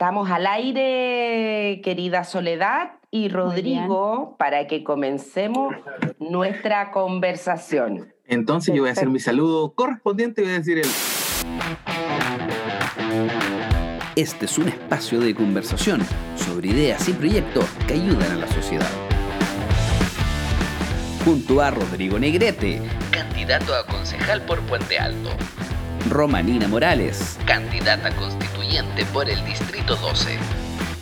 Estamos al aire, querida Soledad y Rodrigo, para que comencemos nuestra conversación. Entonces yo voy a hacer mi saludo correspondiente y voy a decir el... Este es un espacio de conversación sobre ideas y proyectos que ayudan a la sociedad. Junto a Rodrigo Negrete, candidato a concejal por Puente Alto. Romanina Morales, candidata constituyente por el Distrito 12.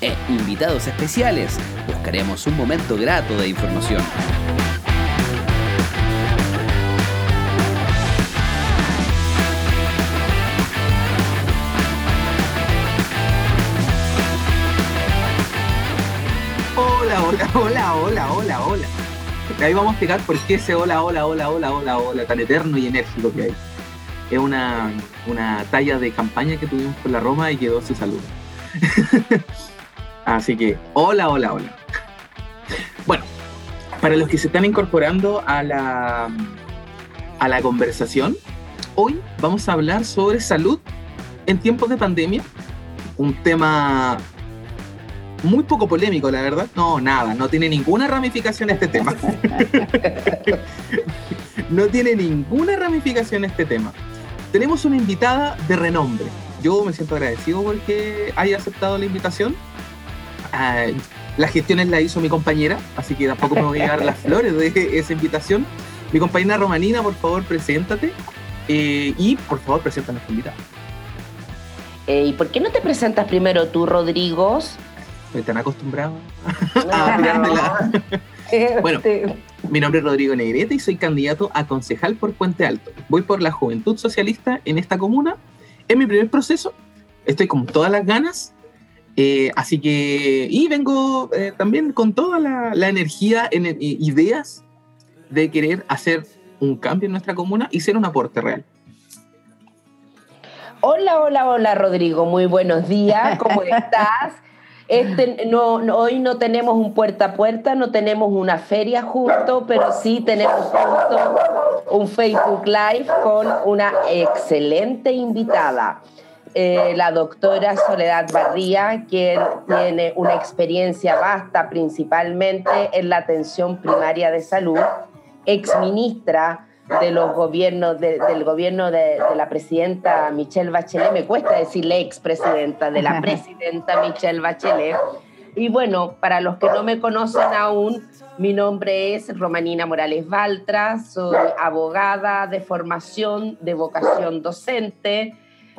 E invitados especiales, buscaremos un momento grato de información. Hola. Ahí vamos a explicar por qué ese hola tan eterno y enérgico que hay. Es una talla de campaña que tuvimos por la Roma y quedó su saludo. Así que, hola. Bueno, para los que se están incorporando a la conversación, hoy vamos a hablar sobre salud en tiempos de pandemia. Un tema muy poco polémico, la verdad. No tiene ninguna ramificación este tema. Tenemos una invitada de renombre. Yo me siento agradecido porque haya aceptado la invitación. Las gestiones las hizo mi compañera, así que tampoco me voy a llevar las flores de esa invitación. Mi compañera Romanina, por favor, preséntate. Y, por favor, presenta a nuestra invitada. ¿Y por qué no te presentas primero tú, Rodrigo? Me están acostumbrado a tirármela. Bueno, mi nombre es Rodrigo Negrete y soy candidato a concejal por Puente Alto. Voy por la Juventud Socialista en esta comuna. Es mi primer proceso, estoy con todas las ganas, así que... Y vengo también con toda la energía, ideas de querer hacer un cambio en nuestra comuna y ser un aporte real. Hola, Rodrigo, muy buenos días, ¿cómo estás? Hoy no tenemos un puerta a puerta, no tenemos una feria justo, pero sí tenemos justo un Facebook Live con una excelente invitada, la doctora Soledad Barría, quien tiene una experiencia vasta principalmente en la atención primaria de salud, exministra de los gobiernos del gobierno de la presidenta Michelle Bachelet, me cuesta decirle expresidenta, de la presidenta Michelle Bachelet. Y bueno, para los que no me conocen aún, mi nombre es Romanina Morales Baltra, soy abogada de formación, de vocación docente,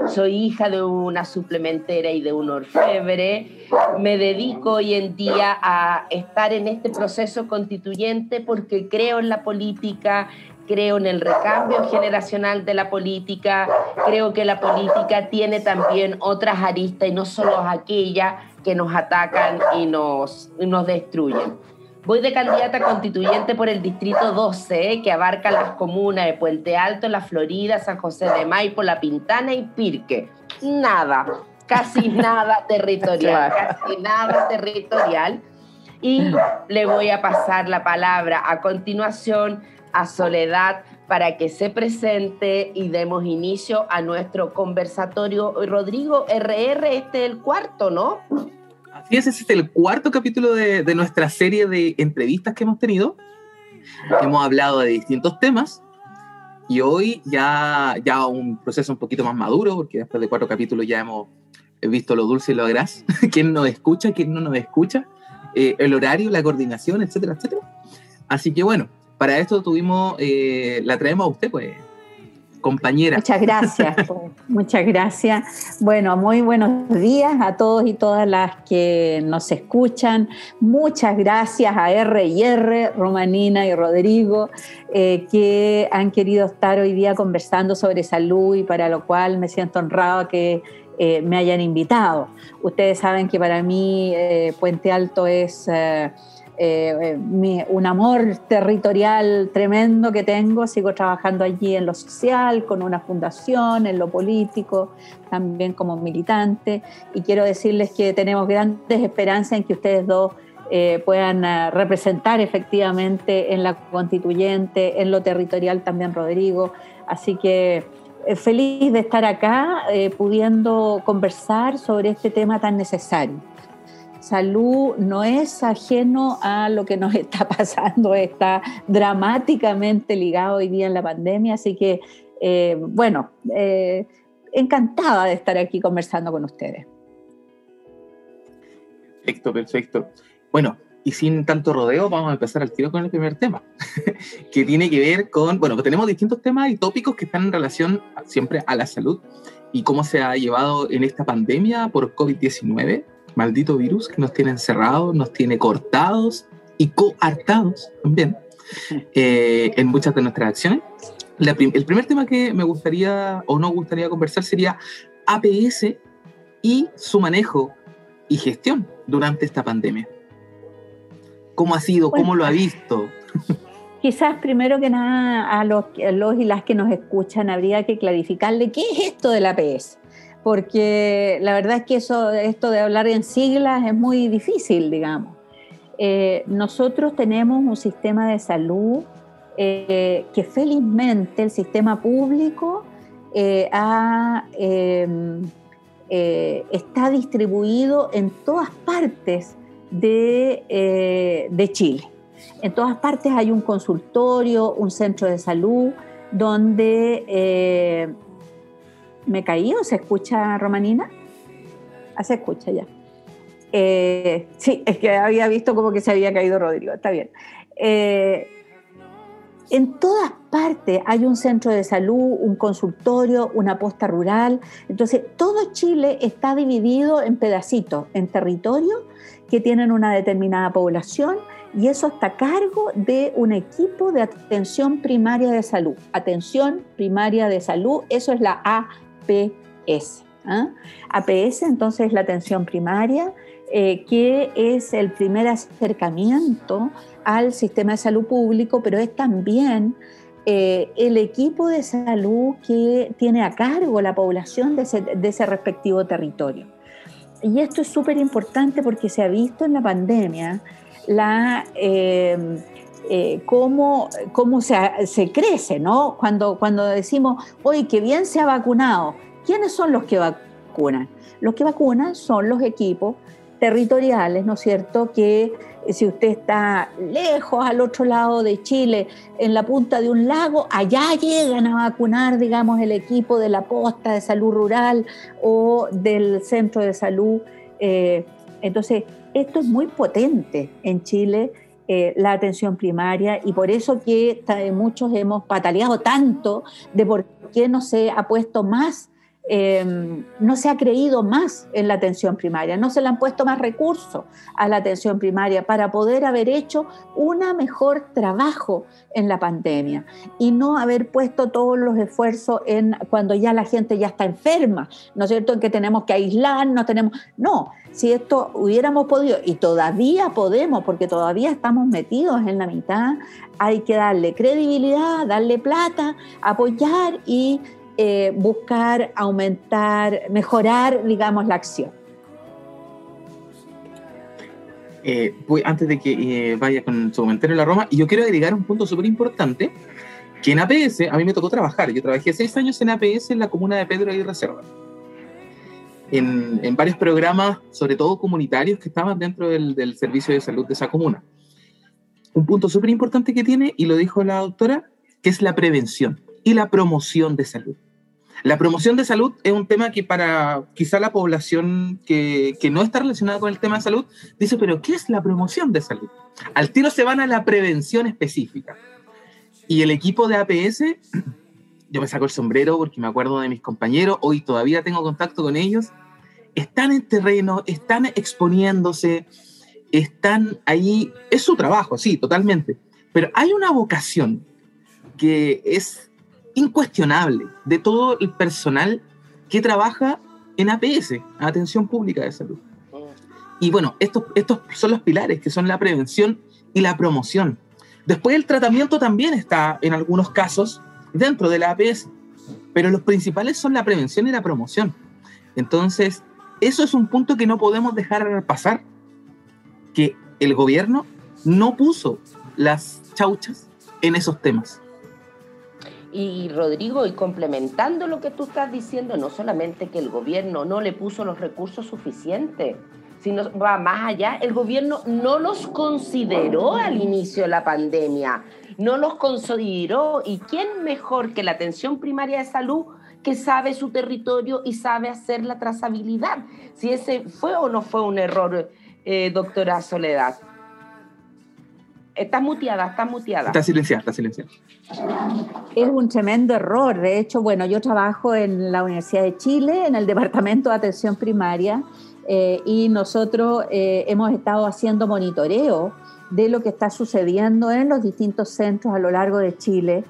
soy hija de una suplementera y de un orfebre. Me dedico hoy en día a estar en este proceso constituyente porque creo en la política, creo en el recambio generacional de la política, creo que la política tiene también otras aristas y no solo aquellas que nos atacan y nos destruyen. Voy de candidata constituyente por el Distrito 12, que abarca las comunas de Puente Alto, La Florida, San José de Maipo, La Pintana y Pirque. Casi nada territorial. Y le voy a pasar la palabra a continuación a Soledad para que se presente y demos inicio a nuestro conversatorio. Rodrigo, este es el cuarto, ¿no? Así es, este es el cuarto capítulo de nuestra serie de entrevistas que hemos tenido. Hemos hablado de distintos temas y hoy ya un proceso un poquito más maduro, porque después de 4 capítulos ya hemos visto lo dulce y lo agraz, quién nos escucha, quién no nos escucha, el horario, la coordinación, etcétera, etcétera. Así que bueno, para esto tuvimos, la traemos a usted, pues, compañera. Muchas gracias. Bueno, muy buenos días a todos y todas las que nos escuchan. Muchas gracias a R&R, Romanina y Rodrigo, que han querido estar hoy día conversando sobre salud y para lo cual me siento honrado que me hayan invitado. Ustedes saben que para mí Puente Alto es... un amor territorial tremendo que tengo, sigo trabajando allí en lo social, con una fundación, en lo político, también como militante, y quiero decirles que tenemos grandes esperanzas en que ustedes dos puedan representar efectivamente en la constituyente, en lo territorial también Rodrigo, así que Feliz de estar acá pudiendo conversar sobre este tema tan necesario. Salud no es ajeno a lo que nos está pasando, está dramáticamente ligado hoy día en la pandemia, así que encantada de estar aquí conversando con ustedes. Perfecto. Bueno, y sin tanto rodeo, vamos a empezar al tiro con el primer tema, que tiene que ver con, bueno, tenemos distintos temas y tópicos que están en relación siempre a la salud y cómo se ha llevado en esta pandemia por COVID-19, maldito virus que nos tiene encerrados, nos tiene cortados y coartados también en muchas de nuestras acciones. El primer tema que me gustaría o nos gustaría conversar sería APS y su manejo y gestión durante esta pandemia. ¿Cómo ha sido? Bueno, ¿cómo lo ha visto? Quizás primero que nada a los y las que nos escuchan habría que clarificarle qué es esto del APS, porque la verdad es que esto de hablar en siglas es muy difícil, digamos. Nosotros tenemos un sistema de salud que felizmente el sistema público está distribuido en todas partes de Chile. En todas partes hay un consultorio, un centro de salud, donde... ¿Me caí o se escucha, Romanina? Ah, se escucha ya. Sí, es que había visto como que se había caído Rodrigo, está bien. En todas partes hay un centro de salud, un consultorio, una posta rural. Entonces, todo Chile está dividido en pedacitos, en territorios que tienen una determinada población, y eso está a cargo de un equipo de atención primaria de salud. Atención primaria de salud, eso es la APS. APS, entonces, es la atención primaria, que es el primer acercamiento al sistema de salud público, pero es también el equipo de salud que tiene a cargo la población de ese respectivo territorio. Y esto es súper importante porque se ha visto en la pandemia cómo se crece, ¿no? Cuando decimos, oye, qué bien se ha vacunado, ¿quiénes son los que vacunan? Los que vacunan son los equipos territoriales, ¿no es cierto?, que si usted está lejos, al otro lado de Chile, en la punta de un lago, allá llegan a vacunar, digamos, el equipo de la posta de salud rural o del centro de salud. Entonces, esto es muy potente en Chile, la atención primaria, y por eso que muchos hemos pataleado tanto de por qué no se ha puesto más, no se ha creído más en la atención primaria, no se le han puesto más recursos a la atención primaria para poder haber hecho un mejor trabajo en la pandemia y no haber puesto todos los esfuerzos en cuando ya la gente ya está enferma, ¿no es cierto?, en que tenemos que aislarnos, si esto hubiéramos podido, y todavía podemos, porque todavía estamos metidos en la mitad, hay que darle credibilidad, darle plata, apoyar y buscar aumentar, mejorar, digamos, la acción. Pues antes de que vaya con su comentario la Roma, yo quiero agregar un punto súper importante, que en APS, a mí me tocó trabajar, yo trabajé 6 años en APS en la comuna de Pedro Aguirre Cerda, en varios programas, sobre todo comunitarios, que estaban dentro del servicio de salud de esa comuna. Un punto súper importante que tiene, y lo dijo la doctora, que es la prevención y la promoción de salud. La promoción de salud es un tema que para quizá la población que no está relacionada con el tema de salud dice, pero ¿qué es la promoción de salud? Al tiro se van a la prevención específica. Y el equipo de APS, yo me saco el sombrero porque me acuerdo de mis compañeros, hoy todavía tengo contacto con ellos, están en terreno, están exponiéndose, están ahí, es su trabajo, sí, totalmente, pero hay una vocación que es incuestionable de todo el personal que trabaja en APS, Atención Pública de Salud. Y bueno, estos son los pilares, que son la prevención y la promoción. Después el tratamiento también está, en algunos casos, dentro de la APS, pero los principales son la prevención y la promoción. Entonces, eso es un punto que no podemos dejar pasar, que el gobierno no puso las chauchas en esos temas. Y Rodrigo, y complementando lo que tú estás diciendo, no solamente que el gobierno no le puso los recursos suficientes, sino va más allá, el gobierno no los consideró al inicio de la pandemia, no los consideró, y quién mejor que la atención primaria de salud, que sabe su territorio y sabe hacer la trazabilidad, si ese fue o no fue un error, doctora Soledad. Estás muteada, estás muteada. Está silenciada, está silenciada. Es un tremendo error. De hecho, bueno, yo trabajo en la Universidad de Chile, en el Departamento de Atención Primaria, y nosotros hemos estado haciendo monitoreo de lo que está sucediendo en los distintos centros a lo largo de Chile,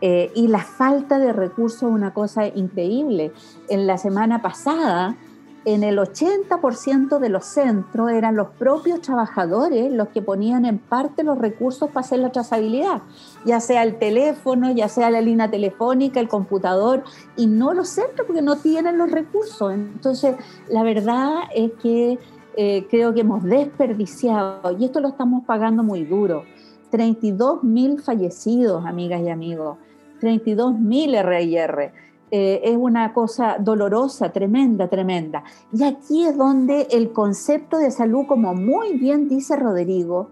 y la falta de recursos es una cosa increíble. En la semana pasada, en el 80% de los centros eran los propios trabajadores los que ponían en parte los recursos para hacer la trazabilidad, ya sea el teléfono, ya sea la línea telefónica, el computador, y no los centros porque no tienen los recursos. Entonces, la verdad es que creo que hemos desperdiciado, y esto lo estamos pagando muy duro, 32.000 fallecidos, amigas y amigos, 32.000 R&R. Es una cosa dolorosa, tremenda, tremenda. Y aquí es donde el concepto de salud, como muy bien dice Rodrigo,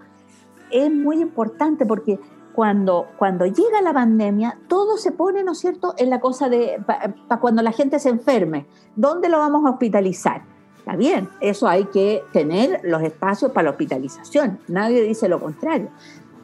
es muy importante, porque cuando llega la pandemia, todo se pone, ¿no es cierto?, en la cosa de para cuando la gente se enferme. ¿Dónde lo vamos a hospitalizar? Está bien, eso hay que tener los espacios para la hospitalización. Nadie dice lo contrario.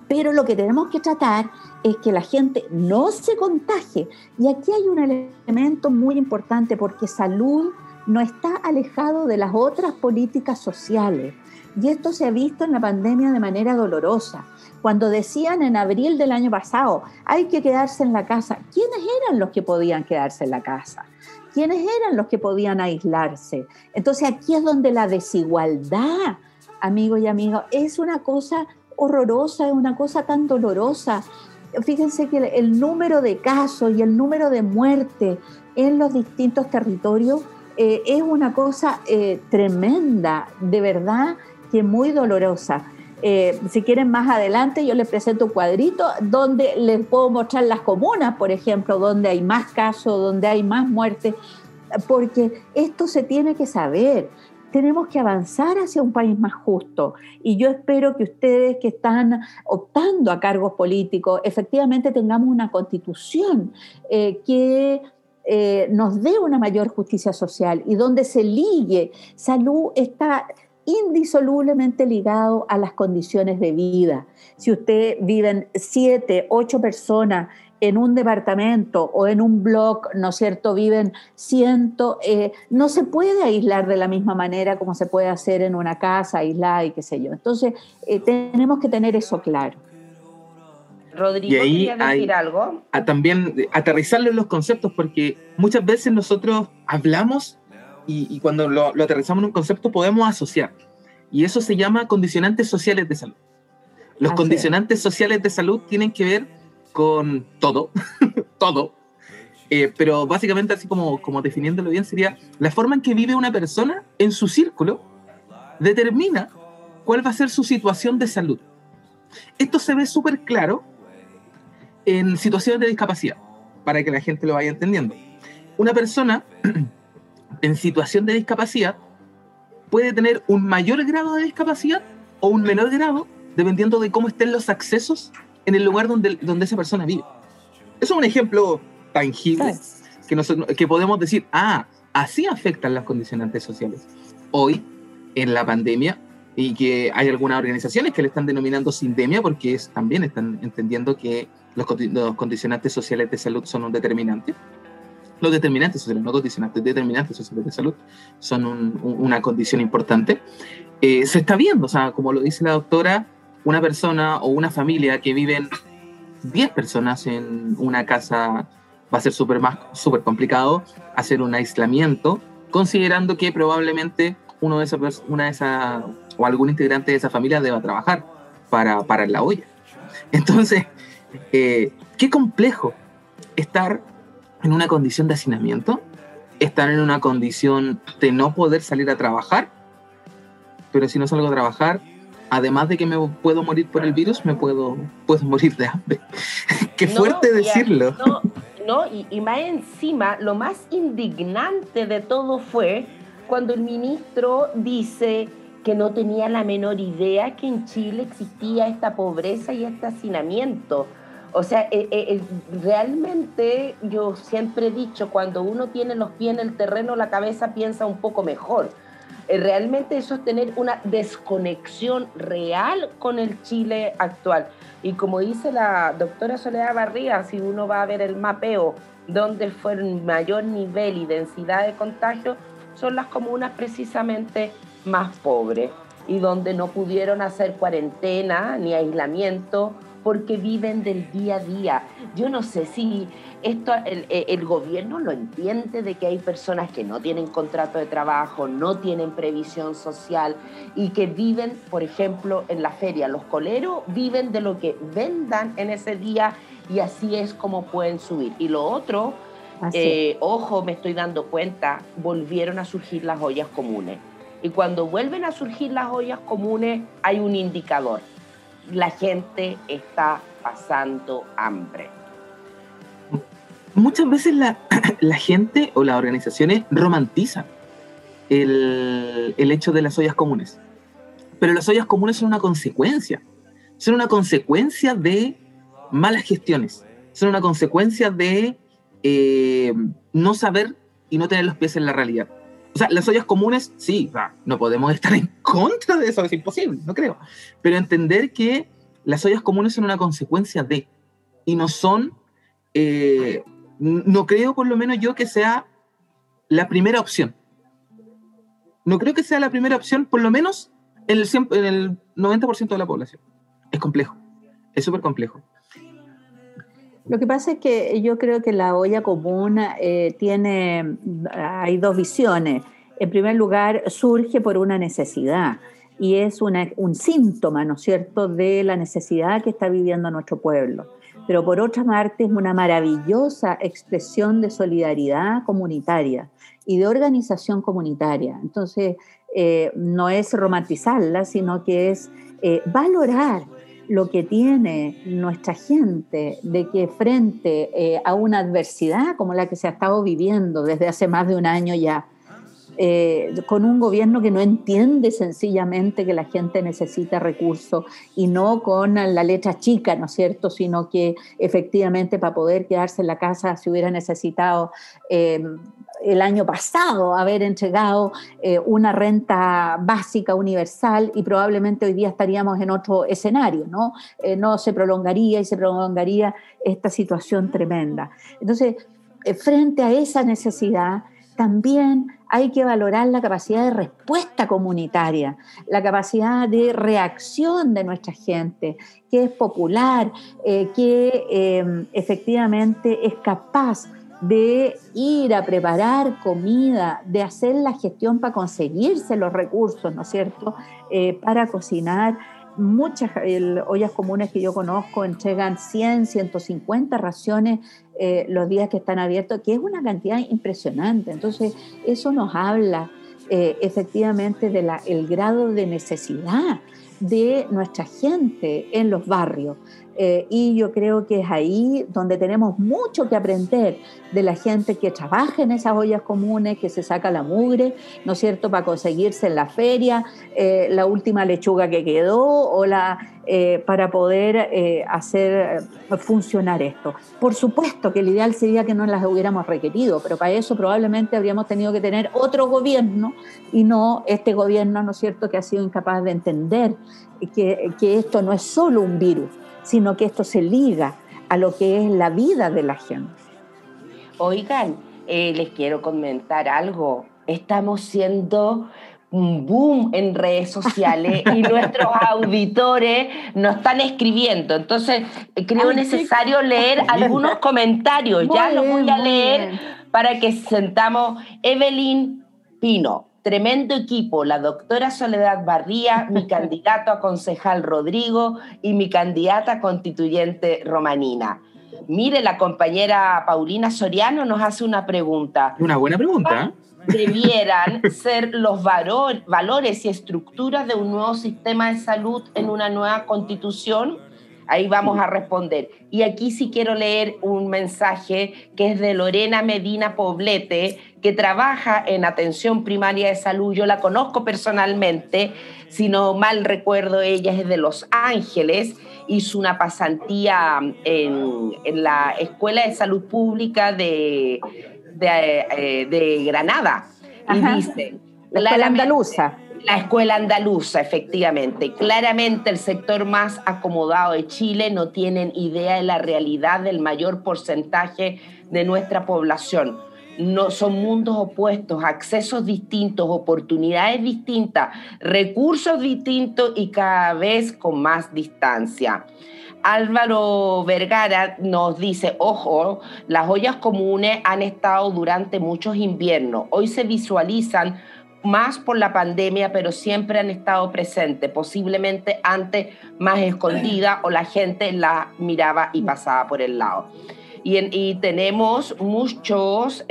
Pero lo que tenemos que tratar es que la gente no se contagie. Y aquí hay un elemento muy importante, porque salud no está alejado de las otras políticas sociales. Y esto se ha visto en la pandemia de manera dolorosa. Cuando decían en abril del año pasado, hay que quedarse en la casa, ¿quiénes eran los que podían quedarse en la casa? ¿Quiénes eran los que podían aislarse? Entonces aquí es donde la desigualdad, amigos y amigas, es una cosa horrorosa, es una cosa tan dolorosa. Fíjense que el número de casos y el número de muertes en los distintos territorios es una cosa tremenda, de verdad que muy dolorosa. Si quieren más adelante yo les presento un cuadrito donde les puedo mostrar las comunas, por ejemplo, donde hay más casos, donde hay más muertes, porque esto se tiene que saber. Tenemos que avanzar hacia un país más justo, y yo espero que ustedes que están optando a cargos políticos, efectivamente tengamos una constitución que nos dé una mayor justicia social, y donde se ligue, salud está indisolublemente ligado a las condiciones de vida. Si ustedes viven 7, 8 personas en un departamento o en un bloc, ¿no es cierto?, viven 100, no se puede aislar de la misma manera como se puede hacer en una casa aislada y qué sé yo. Entonces, tenemos que tener eso claro. Rodrigo, ¿querías decir algo? También aterrizarle los conceptos, porque muchas veces nosotros hablamos y cuando lo aterrizamos en un concepto podemos asociar, y eso se llama condicionantes sociales de salud. Los condicionantes sociales de salud tienen que ver con todo, todo, pero básicamente así como definiéndolo bien sería la forma en que vive una persona en su círculo determina cuál va a ser su situación de salud. Esto se ve súper claro en situaciones de discapacidad, para que la gente lo vaya entendiendo. Una persona en situación de discapacidad puede tener un mayor grado de discapacidad o un menor grado, dependiendo de cómo estén los accesos en el lugar donde esa persona vive. Eso es un ejemplo tangible que podemos decir, así afectan las condicionantes sociales. Hoy, en la pandemia, y que hay algunas organizaciones que le están denominando sindemia, porque también están entendiendo que los condicionantes sociales de salud son un determinante. Los determinantes sociales, no condicionantes, determinantes sociales de salud son una condición importante. Se está viendo, o sea, como lo dice la doctora, una persona o una familia que viven 10 personas en una casa va a ser súper complicado hacer un aislamiento, considerando que probablemente algún integrante de esa familia deba trabajar para parar la olla. Entonces, qué complejo estar en una condición de hacinamiento, estar en una condición de no poder salir a trabajar, pero si no salgo a trabajar, además de que me puedo morir por el virus, me puedo morir de hambre. ¡Qué fuerte decirlo! No, ¿no? Y más encima, lo más indignante de todo fue cuando el ministro dice que no tenía la menor idea que en Chile existía esta pobreza y este hacinamiento. O sea, realmente yo siempre he dicho, cuando uno tiene los pies en el terreno, la cabeza piensa un poco mejor. Realmente eso es tener una desconexión real con el Chile actual. Y como dice la doctora Soledad Barría, si uno va a ver el mapeo, donde fue el mayor nivel y densidad de contagio, son las comunas precisamente más pobres y donde no pudieron hacer cuarentena ni aislamiento porque viven del día a día. Yo no sé si esto el gobierno lo entiende, de que hay personas que no tienen contrato de trabajo, no tienen previsión social y que viven, por ejemplo, en la feria. Los coleros viven de lo que vendan en ese día y así es como pueden subir. Y lo otro, ojo, me estoy dando cuenta, volvieron a surgir las ollas comunes. Y cuando vuelven a surgir las ollas comunes, hay un indicador. La gente está pasando hambre. Muchas veces la gente o las organizaciones romantizan el hecho de las ollas comunes. Pero las ollas comunes son una consecuencia. Son una consecuencia de malas gestiones. Son una consecuencia de no saber y no tener los pies en la realidad. O sea, las ollas comunes, sí, no podemos estar en contra de eso, es imposible, no creo. Pero entender que las ollas comunes son una consecuencia de, y no son, no creo por lo menos yo que sea la primera opción. No creo que sea la primera opción, por lo menos en el 90% de la población. Es complejo, es súper complejo. Lo que pasa es que yo creo que la olla común hay dos visiones. En primer lugar, surge por una necesidad y es un síntoma, ¿no es cierto?, de la necesidad que está viviendo nuestro pueblo. Pero por otra parte es una maravillosa expresión de solidaridad comunitaria y de organización comunitaria. Entonces, no es romantizarla, sino que es valorar lo que tiene nuestra gente, de que frente a una adversidad como la que se ha estado viviendo desde hace más de un año ya, con un gobierno que no entiende sencillamente que la gente necesita recursos y no con la letra chica, ¿no es cierto?, sino que efectivamente para poder quedarse en la casa se hubiera necesitado el año pasado haber entregado una renta básica universal y probablemente hoy día estaríamos en otro escenario, ¿no? No se prolongaría y se prolongaría esta situación tremenda. Entonces, frente a esa necesidad, también hay que valorar la capacidad de respuesta comunitaria, la capacidad de reacción de nuestra gente, que es popular, que efectivamente es capaz de ir a preparar comida, de hacer la gestión para conseguirse los recursos, ¿no es cierto?, para cocinar. Muchas ollas comunes que yo conozco entregan 100, 150 raciones los días que están abiertos, que es una cantidad impresionante. Entonces, eso nos habla efectivamente del grado de necesidad de nuestra gente en los barrios. Y yo creo que es ahí donde tenemos mucho que aprender de la gente que trabaja en esas ollas comunes, que se saca la mugre, ¿no es cierto?, para conseguirse en la feria la última lechuga que quedó o para poder hacer funcionar esto. Por supuesto que el ideal sería que no las hubiéramos requerido, pero para eso probablemente habríamos tenido que tener otro gobierno y no este gobierno, ¿no es cierto?, que ha sido incapaz de entender que esto no es solo un virus, sino que esto se liga a lo que es la vida de la gente. Oigan, les quiero comentar algo. Estamos siendo un boom en redes sociales y nuestros auditores nos están escribiendo. Entonces, creo necesario leer algunos comentarios. Ya los voy a leer para que sentamos. Evelyn Pino. Tremendo equipo, la doctora Soledad Barría, mi candidato a concejal Rodrigo y mi candidata a constituyente Romanina. Mire, la compañera Paulina Soriano nos hace una pregunta. Una buena pregunta. ¿Debieran ser los valores y estructuras de un nuevo sistema de salud en una nueva constitución? Ahí vamos a responder. Y aquí sí quiero leer un mensaje que es de Lorena Medina Poblete, que trabaja en atención primaria de salud. Yo la conozco personalmente, si no mal recuerdo, ella es de Los Ángeles, hizo una pasantía en la Escuela de Salud Pública de Granada. Ajá. Y dice... La andaluza. La escuela andaluza, efectivamente. Claramente el sector más acomodado de Chile no tienen idea de la realidad del mayor porcentaje de nuestra población. No, son mundos opuestos, accesos distintos, oportunidades distintas, recursos distintos y cada vez con más distancia. Álvaro Vergara nos dice, ojo, las ollas comunes han estado durante muchos inviernos. Hoy se visualizan más por la pandemia, pero siempre han estado presentes, posiblemente antes más escondida o la gente la miraba y pasaba por el lado. Y tenemos muchos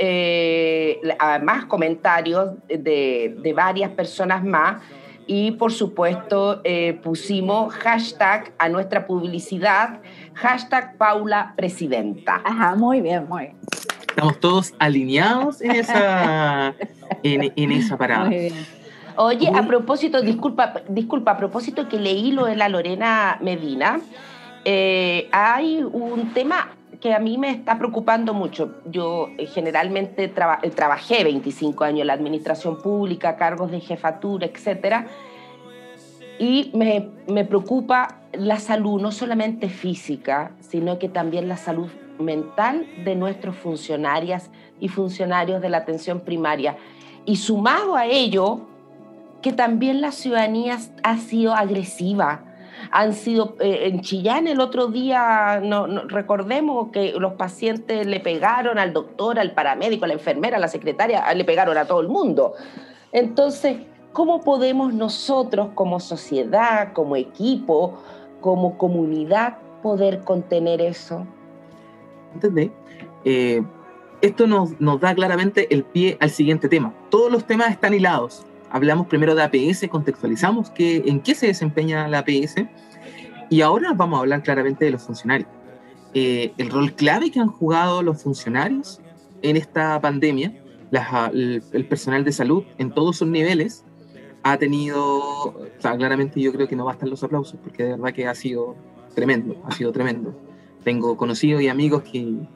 más comentarios de varias personas más y, por supuesto, pusimos hashtag a nuestra publicidad, hashtag Paula Presidenta. Ajá, muy bien, muy bien. Estamos todos alineados en esa parada. Oye, a propósito, disculpa, a propósito que leí lo de la Lorena Medina, hay un tema que a mí me está preocupando mucho. Yo generalmente trabajé 25 años en la administración pública, cargos de jefatura, etcétera, y me preocupa la salud, no solamente física, sino que también la salud mental de nuestros funcionarias y funcionarios de la atención primaria. Y sumado a ello, que también la ciudadanía ha sido agresiva. Han sido, en Chillán el otro día, recordemos que los pacientes le pegaron al doctor, al paramédico, a la enfermera, a la secretaria, le pegaron a todo el mundo. Entonces, ¿cómo podemos nosotros como sociedad, como equipo, como comunidad poder contener eso? ¿Entendés? Esto nos da claramente el pie al siguiente tema. Todos los temas están hilados. Hablamos primero de APS, contextualizamos en qué se desempeña la APS y ahora vamos a hablar claramente de los funcionarios. El rol clave que han jugado los funcionarios en esta pandemia, el personal de salud en todos sus niveles ha tenido, o sea, claramente yo creo que no bastan los aplausos porque de verdad que ha sido tremendo. Tengo conocidos y amigos que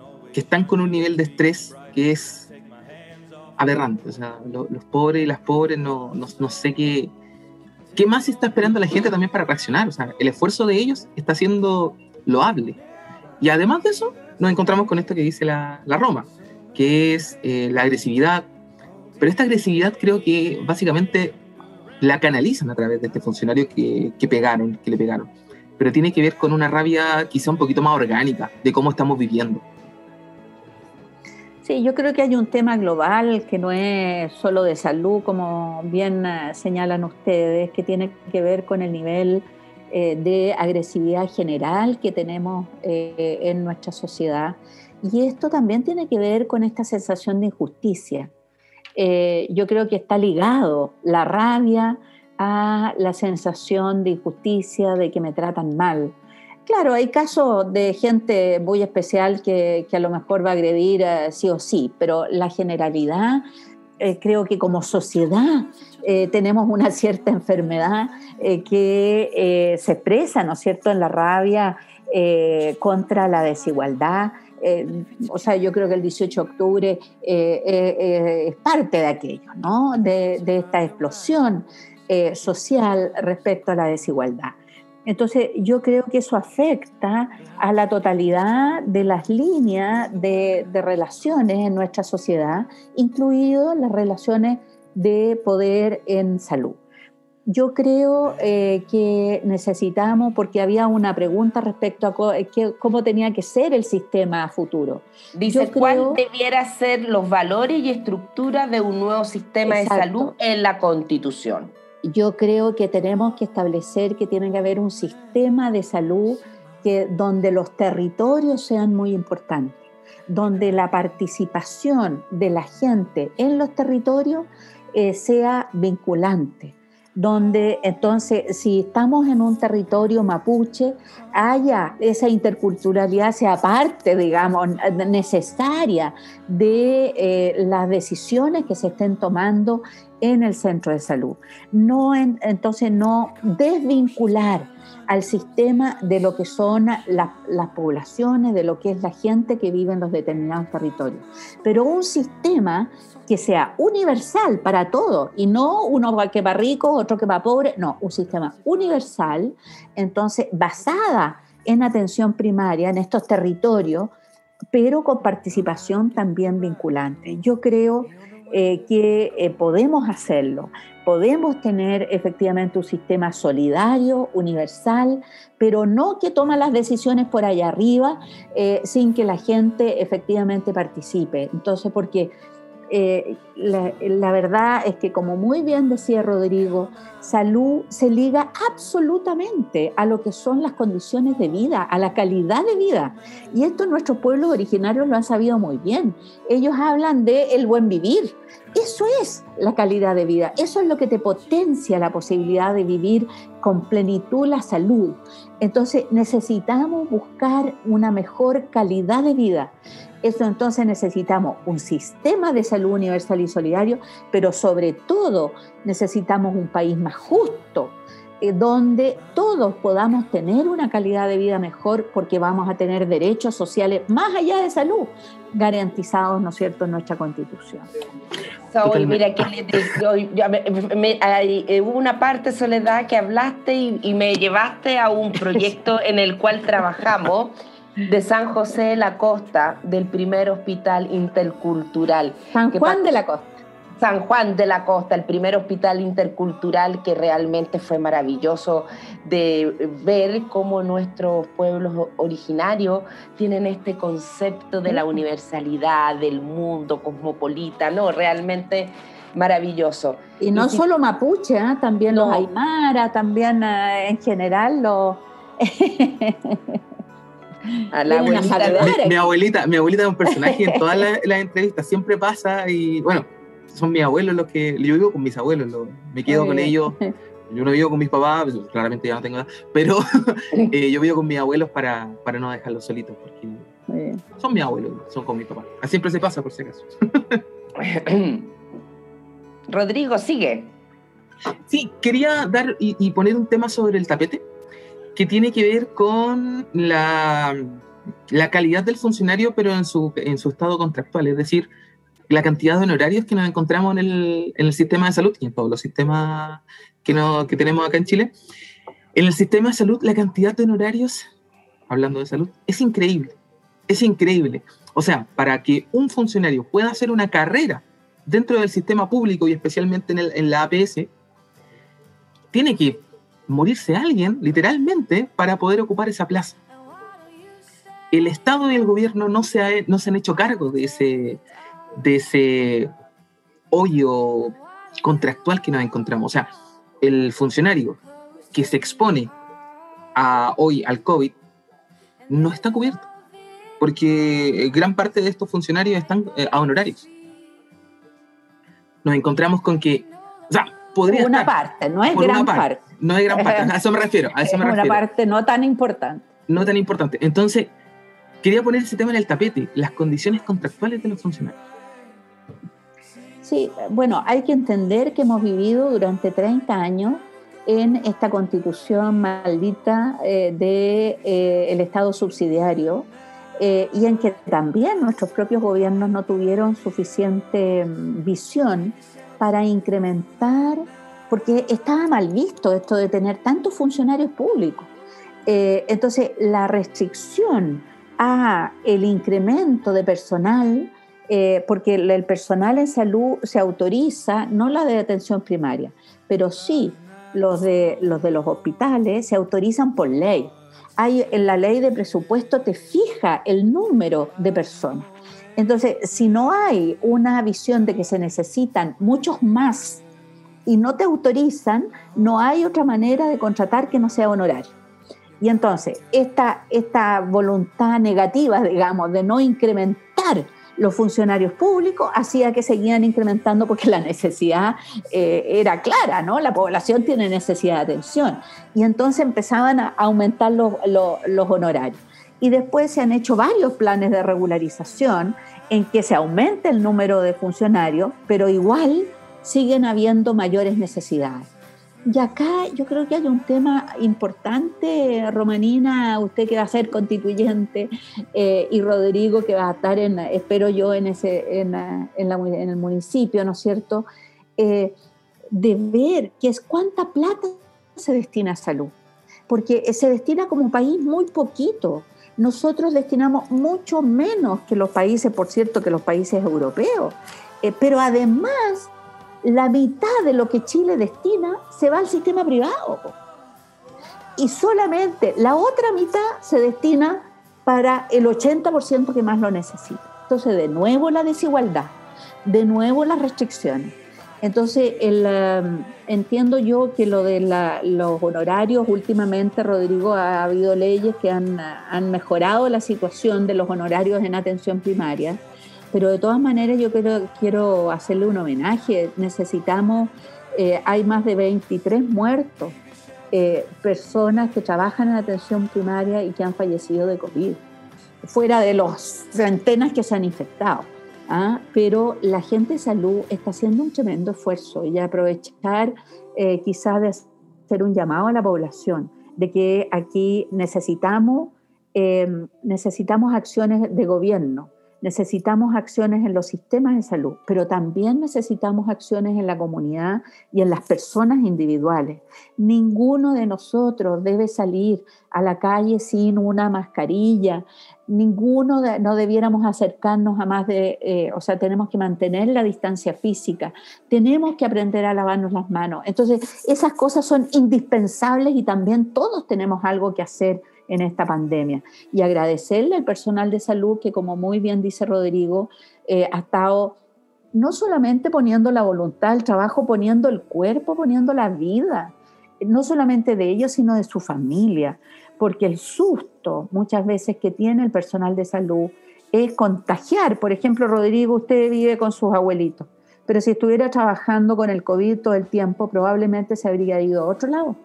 están con un nivel de estrés que es aberrante. O sea, los pobres y las pobres no sé qué más está esperando la gente también para reaccionar. O sea, el esfuerzo de ellos está siendo loable. Y además de eso, nos encontramos con esto que dice la Roma, que es la agresividad. Pero esta agresividad creo que básicamente la canalizan a través de este funcionario que le pegaron. Pero tiene que ver con una rabia quizá un poquito más orgánica de cómo estamos viviendo. Sí, yo creo que hay un tema global que no es solo de salud, como bien señalan ustedes, que tiene que ver con el nivel de agresividad general que tenemos en nuestra sociedad. Y esto también tiene que ver con esta sensación de injusticia. Yo creo que está ligado la rabia a la sensación de injusticia, de que me tratan mal. Claro, hay casos de gente muy especial que a lo mejor va a agredir sí o sí, pero la generalidad, creo que como sociedad tenemos una cierta enfermedad que se expresa, ¿no es cierto?, en la rabia contra la desigualdad. O sea, yo creo que el 18 de octubre es parte de aquello, ¿no?, de esta explosión social respecto a la desigualdad. Entonces, yo creo que eso afecta a la totalidad de las líneas de relaciones en nuestra sociedad, incluidas las relaciones de poder en salud. Yo creo que necesitamos, porque había una pregunta respecto a cómo tenía que ser el sistema a futuro. Dice, ¿cuáles debieran ser los valores y estructuras de un nuevo sistema exacto. de salud en la Constitución? Yo creo que tenemos que establecer que tiene que haber un sistema de salud donde los territorios sean muy importantes, donde la participación de la gente en los territorios sea vinculante, donde entonces si estamos en un territorio mapuche haya esa interculturalidad, sea parte, digamos, necesaria de las decisiones que se estén tomando en el centro de salud. Entonces no desvincular al sistema de lo que son las poblaciones, de lo que es la gente que vive en los determinados territorios. Pero un sistema que sea universal para todos y no uno que va rico, otro que va pobre, no, un sistema universal, entonces basada en atención primaria en estos territorios, pero con participación también vinculante. Yo creo que podemos hacerlo. Podemos tener efectivamente un sistema solidario, universal, pero no que toma las decisiones por allá arriba sin que la gente efectivamente participe. Entonces, porque la verdad es que, como muy bien decía Rodrigo, salud se liga absolutamente a lo que son las condiciones de vida, a la calidad de vida. Y esto nuestros pueblos originarios lo han sabido muy bien. Ellos hablan de el buen vivir. Eso es la calidad de vida, eso es lo que te potencia la posibilidad de vivir con plenitud la salud. Entonces necesitamos buscar una mejor calidad de vida. Eso, entonces necesitamos un sistema de salud universal y solidario, pero sobre todo necesitamos un país más justo, donde todos podamos tener una calidad de vida mejor, porque vamos a tener derechos sociales más allá de salud garantizados, ¿no es cierto?, en nuestra Constitución. Saúl, mira, hubo una parte, Soledad, que hablaste y me llevaste a un proyecto en el cual trabajamos de San José de la Costa, del primer hospital intercultural. San Juan de la Costa, el primer hospital intercultural, que realmente fue maravilloso de ver cómo nuestros pueblos originarios tienen este concepto de la universalidad, del mundo cosmopolita, ¿no? Realmente maravilloso. Y no solo mapuche, ¿eh? También los aymara, también en general los... A la abuelita. Mi abuelita es un personaje en todas las entrevistas, siempre pasa y bueno... Son mis abuelos los que... Yo vivo con mis abuelos, me quedo con ellos. Yo no vivo con mis papás, pues, claramente ya no tengo edad, pero yo vivo con mis abuelos para no dejarlos solitos, porque son mis abuelos, son con mis papás. Siempre se pasa, por si acaso. Rodrigo, sigue. Sí, quería dar y poner un tema sobre el tapete que tiene que ver con la calidad del funcionario, pero en su estado contractual, es decir... la cantidad de honorarios que nos encontramos en el sistema de salud, y en todos los sistemas que tenemos acá en Chile. En el sistema de salud, la cantidad de honorarios, hablando de salud, es increíble. Es increíble. O sea, para que un funcionario pueda hacer una carrera dentro del sistema público, y especialmente en la APS, tiene que morirse alguien, literalmente, para poder ocupar esa plaza. El Estado y el gobierno no se han hecho cargo de ese hoyo contractual que nos encontramos. O sea, el funcionario que se expone hoy al COVID no está cubierto, porque gran parte de estos funcionarios están a honorarios. Nos encontramos con que, o sea, podría una estar, parte, no es gran parte. No es gran parte, a eso me refiero. Una parte no tan importante. No tan importante. Entonces, quería poner ese tema en el tapete, las condiciones contractuales de los funcionarios. Sí, bueno, hay que entender que hemos vivido durante 30 años en esta constitución maldita del Estado subsidiario y en que también nuestros propios gobiernos no tuvieron suficiente visión para incrementar, porque estaba mal visto esto de tener tantos funcionarios públicos. Entonces, la restricción a el incremento de personal... porque el personal en salud se autoriza, no la de atención primaria, pero sí los de los hospitales se autorizan por ley. En la ley de presupuesto te fija el número de personas. Entonces, si no hay una visión de que se necesitan muchos más y no te autorizan, no hay otra manera de contratar que no sea honorario. Y entonces, esta voluntad negativa, digamos, de no incrementar los funcionarios públicos, hacía que seguían incrementando porque la necesidad era clara, ¿no? La población tiene necesidad de atención. Y entonces empezaban a aumentar los honorarios. Y después se han hecho varios planes de regularización en que se aumenta el número de funcionarios, pero igual siguen habiendo mayores necesidades. Y acá yo creo que hay un tema importante, Romanina, usted que va a ser constituyente y Rodrigo que va a estar, espero yo, en el municipio, ¿no es cierto?, de ver que es cuánta plata se destina a salud, porque se destina como país muy poquito. Nosotros destinamos mucho menos que los países, por cierto, que los países europeos, pero además la mitad de lo que Chile destina se va al sistema privado y solamente la otra mitad se destina para el 80% que más lo necesita. Entonces, de nuevo la desigualdad, de nuevo las restricciones. Entonces, entiendo yo que lo de los honorarios, últimamente, Rodrigo, ha habido leyes que han mejorado la situación de los honorarios en atención primaria. Pero de todas maneras yo quiero hacerle un homenaje. Necesitamos, hay más de 23 muertos, personas que trabajan en atención primaria y que han fallecido de COVID, fuera de los centenas que se han infectado. ¿Ah? Pero la gente de salud está haciendo un tremendo esfuerzo y aprovechar quizás de hacer un llamado a la población de que aquí necesitamos acciones de gobierno. Necesitamos acciones en los sistemas de salud, pero también necesitamos acciones en la comunidad y en las personas individuales. Ninguno de nosotros debe salir a la calle sin una mascarilla. No debiéramos acercarnos a más de... tenemos que mantener la distancia física. Tenemos que aprender a lavarnos las manos. Entonces, esas cosas son indispensables y también todos tenemos algo que hacer en esta pandemia, y agradecerle al personal de salud que, como muy bien dice Rodrigo, ha estado no solamente poniendo la voluntad al trabajo, poniendo el cuerpo, poniendo la vida, no solamente de ellos sino de su familia, porque el susto muchas veces que tiene el personal de salud es contagiar. Por ejemplo, Rodrigo, usted vive con sus abuelitos, pero si estuviera trabajando con el COVID todo el tiempo probablemente se habría ido a otro lado,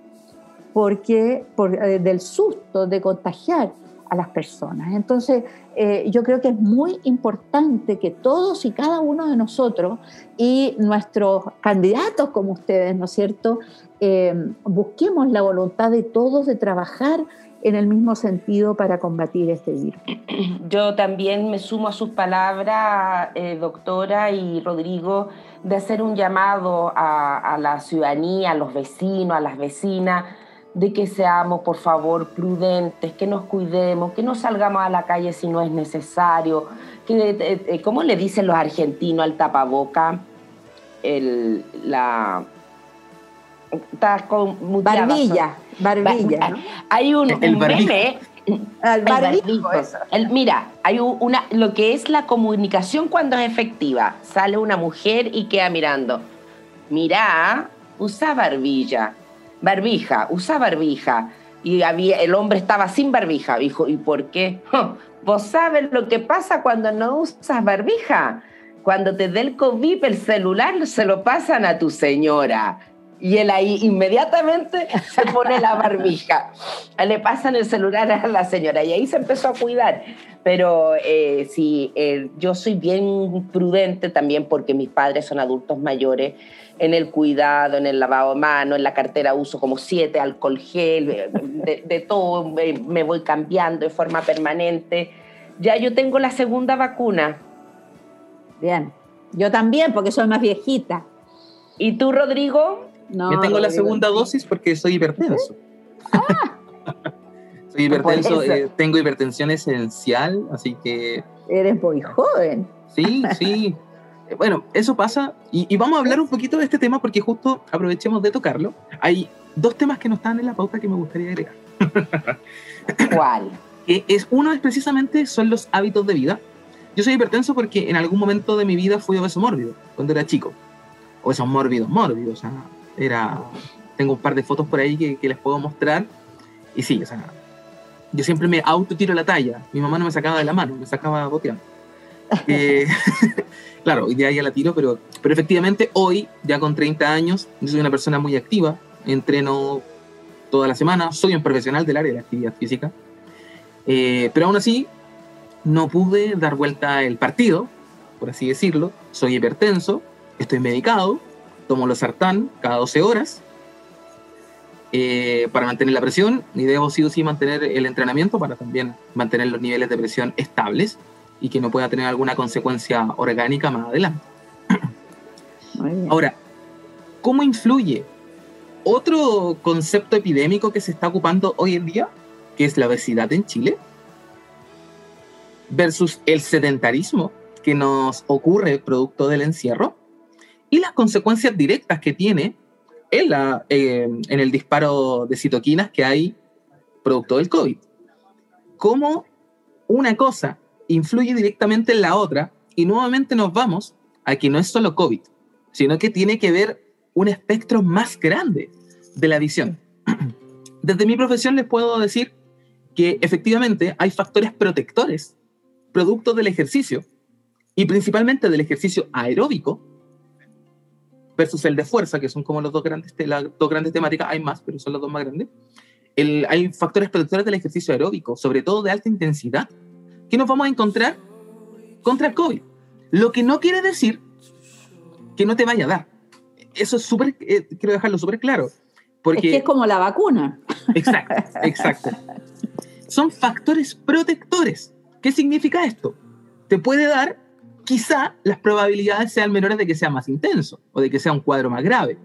porque del susto de contagiar a las personas. Entonces, yo creo que es muy importante que todos y cada uno de nosotros y nuestros candidatos como ustedes, ¿no es cierto?, busquemos la voluntad de todos de trabajar en el mismo sentido para combatir este virus. Yo también me sumo a sus palabras, doctora, y Rodrigo, de hacer un llamado a la ciudadanía, a los vecinos, a las vecinas, de que seamos, por favor, prudentes, que nos cuidemos, que no salgamos a la calle si no es necesario, que, ¿cómo le dicen los argentinos al tapaboca? Barbilla, ¿no? Hay un meme. Mira, hay lo que es la comunicación cuando es efectiva. Sale una mujer y queda mirando. Mirá, usa barbija. Y el hombre estaba sin barbija. Dijo, ¿y por qué? ¿Vos sabes lo que pasa cuando no usas barbija? Cuando te dé el COVID, el celular se lo pasan a tu señora. Y él ahí inmediatamente se pone la barbija. Le pasan el celular a la señora y ahí se empezó a cuidar. Pero yo soy bien prudente también porque mis padres son adultos mayores en el cuidado, en el lavado de manos, en la cartera uso como 7, alcohol gel, de todo. Me voy cambiando de forma permanente. Ya yo tengo la segunda vacuna. Bien. Yo también, porque soy más viejita. ¿Y tú, Rodrigo? No, yo tengo la segunda dosis porque soy hipertenso. Soy hipertenso, tengo hipertensión esencial, así que... Eres muy joven. Sí. Bueno, eso pasa. Y vamos a hablar un poquito de este tema porque justo aprovechemos de tocarlo. Hay dos temas que no están en la pauta que me gustaría agregar. ¿Cuál? Uno es precisamente son los hábitos de vida. Yo soy hipertenso porque en algún momento de mi vida fui obeso mórbido, cuando era chico. Obesos mórbidos, o sea... tengo un par de fotos por ahí que les puedo mostrar y sí, o sea, yo siempre me autotiro la talla, mi mamá no me sacaba de la mano, me sacaba boteando Claro, hoy día ya la tiro, pero efectivamente hoy, ya con 30 años, yo soy una persona muy activa, entreno toda la semana, soy un profesional del área de la actividad física, pero aún así no pude dar vuelta el partido, por así decirlo. Soy hipertenso, estoy medicado, tomo losartán cada 12 horas para mantener la presión, y debo sí o sí mantener el entrenamiento para también mantener los niveles de presión estables y que no pueda tener alguna consecuencia orgánica más adelante. Ahora, ¿cómo influye otro concepto epidémico que se está ocupando hoy en día, que es la obesidad en Chile, versus el sedentarismo que nos ocurre producto del encierro y las consecuencias directas que tiene en el disparo de citoquinas que hay producto del COVID? Cómo una cosa influye directamente en la otra, y nuevamente nos vamos a que no es solo COVID, sino que tiene que ver un espectro más grande de la visión. Desde mi profesión les puedo decir que efectivamente hay factores protectores, producto del ejercicio, y principalmente del ejercicio aeróbico, versus el de fuerza, que son como las dos grandes temáticas. Hay más, pero son las dos más grandes. Hay factores protectores del ejercicio aeróbico, sobre todo de alta intensidad, que nos vamos a encontrar contra el COVID. Lo que no quiere decir que no te vaya a dar. Eso es súper, quiero dejarlo súper claro. Porque es que es como la vacuna. Exacto, exacto. Son factores protectores. ¿Qué significa esto? Te puede dar, quizá las probabilidades sean menores de que sea más intenso o de que sea un cuadro más grave.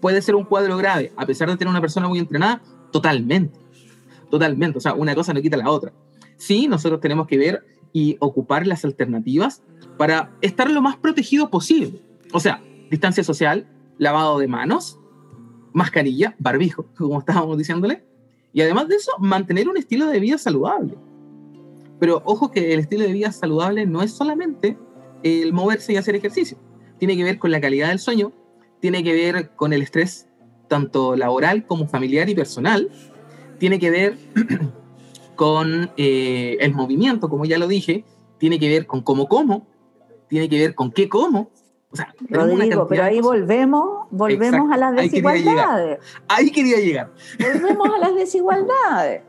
Puede ser un cuadro grave, a pesar de tener una persona muy entrenada, totalmente. Totalmente, o sea, una cosa no quita la otra. Sí, nosotros tenemos que ver y ocupar las alternativas para estar lo más protegido posible. O sea, distancia social, lavado de manos, mascarilla, barbijo, como estábamos diciéndole. Y además de eso, mantener un estilo de vida saludable. Pero ojo que el estilo de vida saludable no es solamente el moverse y hacer ejercicio. Tiene que ver con la calidad del sueño, tiene que ver con el estrés, tanto laboral como familiar y personal. Tiene que ver con el movimiento, como ya lo dije. Tiene que ver con cómo como, tiene que ver con qué como. O sea, Rodrigo, pero ahí volvemos a las desigualdades. Ahí quería llegar. Volvemos a las desigualdades.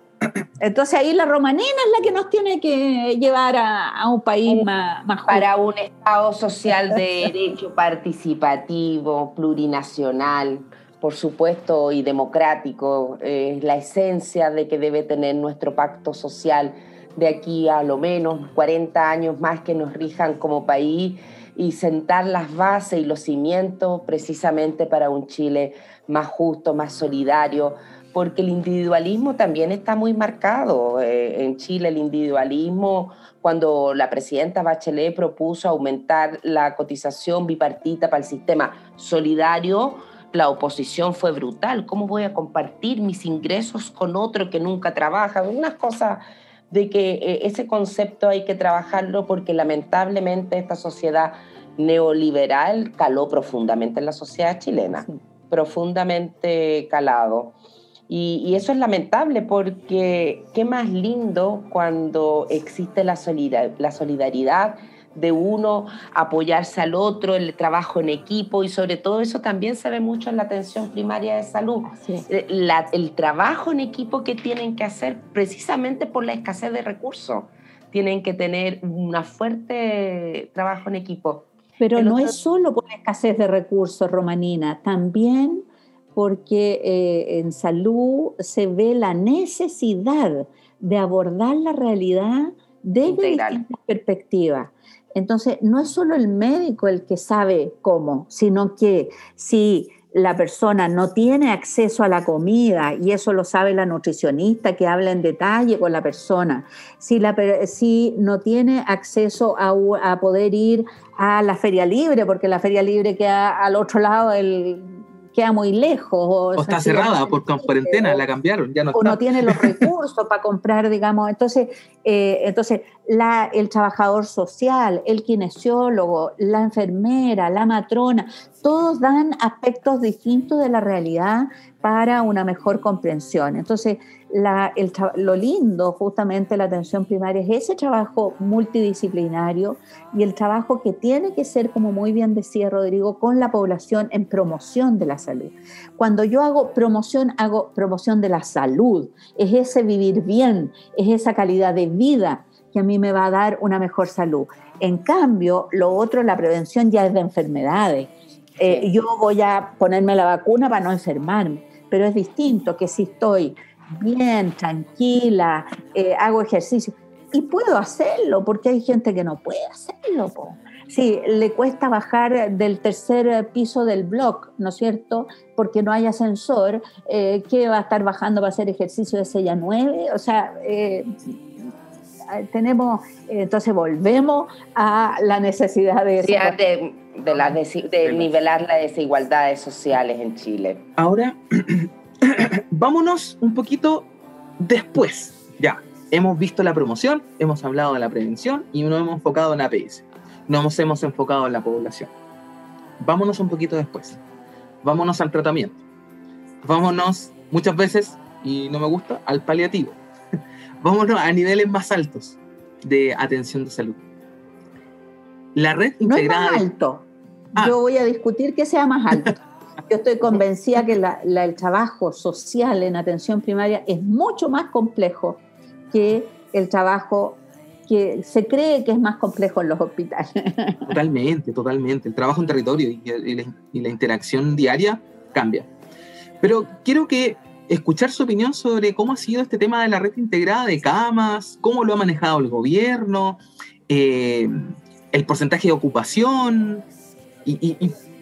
Entonces ahí la Romanina es la que nos tiene que llevar a un país más justo. Para un Estado social de derecho, participativo, plurinacional, por supuesto, y democrático. Es la esencia de que debe tener nuestro pacto social de aquí a lo menos 40 años más que nos rijan como país, y sentar las bases y los cimientos precisamente para un Chile más justo, más solidario, porque el individualismo también está muy marcado. En Chile el individualismo, cuando la presidenta Bachelet propuso aumentar la cotización bipartita para el sistema solidario, la oposición fue brutal. ¿Cómo voy a compartir mis ingresos con otro que nunca trabaja? Unas cosas de que ese concepto hay que trabajarlo, porque lamentablemente esta sociedad neoliberal caló profundamente en la sociedad chilena, sí. Profundamente calado. Y eso es lamentable, porque qué más lindo cuando existe la solidaridad de uno, apoyarse al otro, el trabajo en equipo, y sobre todo eso también se ve mucho en la atención primaria de salud. El trabajo en equipo que tienen que hacer precisamente por la escasez de recursos. Tienen que tener un fuerte trabajo en equipo. Pero no es solo por la escasez de recursos, Romanina, también porque en salud se ve la necesidad de abordar la realidad desde distintas perspectivas. Entonces, no es solo el médico el que sabe cómo, sino que si la persona no tiene acceso a la comida, y eso lo sabe la nutricionista que habla en detalle con la persona, si no tiene acceso a poder ir a la feria libre, porque la feria libre queda al otro lado del queda muy lejos. O está cerrada por cuarentena, la cambiaron, ya no está. O no tiene los recursos para comprar, digamos. Entonces el trabajador social, el kinesiólogo, la enfermera, la matrona, todos dan aspectos distintos de la realidad para una mejor comprensión. Entonces, lo lindo justamente de la atención primaria es ese trabajo multidisciplinario y el trabajo que tiene que ser, como muy bien decía Rodrigo, con la población en promoción de la salud. Cuando yo hago promoción de la salud, es ese vivir bien, es esa calidad de vida que a mí me va a dar una mejor salud. En cambio, lo otro, la prevención ya es de enfermedades. Yo voy a ponerme la vacuna para no enfermarme, pero es distinto que si estoy bien, tranquila, hago ejercicio. Y puedo hacerlo, porque hay gente que no puede hacerlo. Sí, le cuesta bajar del tercer piso del block, ¿no es cierto?, porque no hay ascensor. ¿Qué va a estar bajando para hacer ejercicio de 6 a 9? O sea, entonces volvemos a la necesidad de... Sí, de nivelar las desigualdades sociales en Chile. Ahora... Vámonos un poquito después. Ya, hemos visto la promoción, hemos hablado de la prevención y nos hemos enfocado en APS. Nos hemos enfocado en la población. Vámonos un poquito después. Vámonos al tratamiento. Vámonos, muchas veces, y no me gusta, al paliativo. Vámonos a niveles más altos de atención de salud. La red integrada... No es más alto. Yo voy a discutir que sea más alto. Yo estoy convencida que el trabajo social en atención primaria es mucho más complejo que el trabajo que se cree que es más complejo en los hospitales. Totalmente. El trabajo en territorio y la interacción diaria cambia. Pero quiero escuchar su opinión sobre cómo ha sido este tema de la red integrada de camas, cómo lo ha manejado el gobierno, el porcentaje de ocupación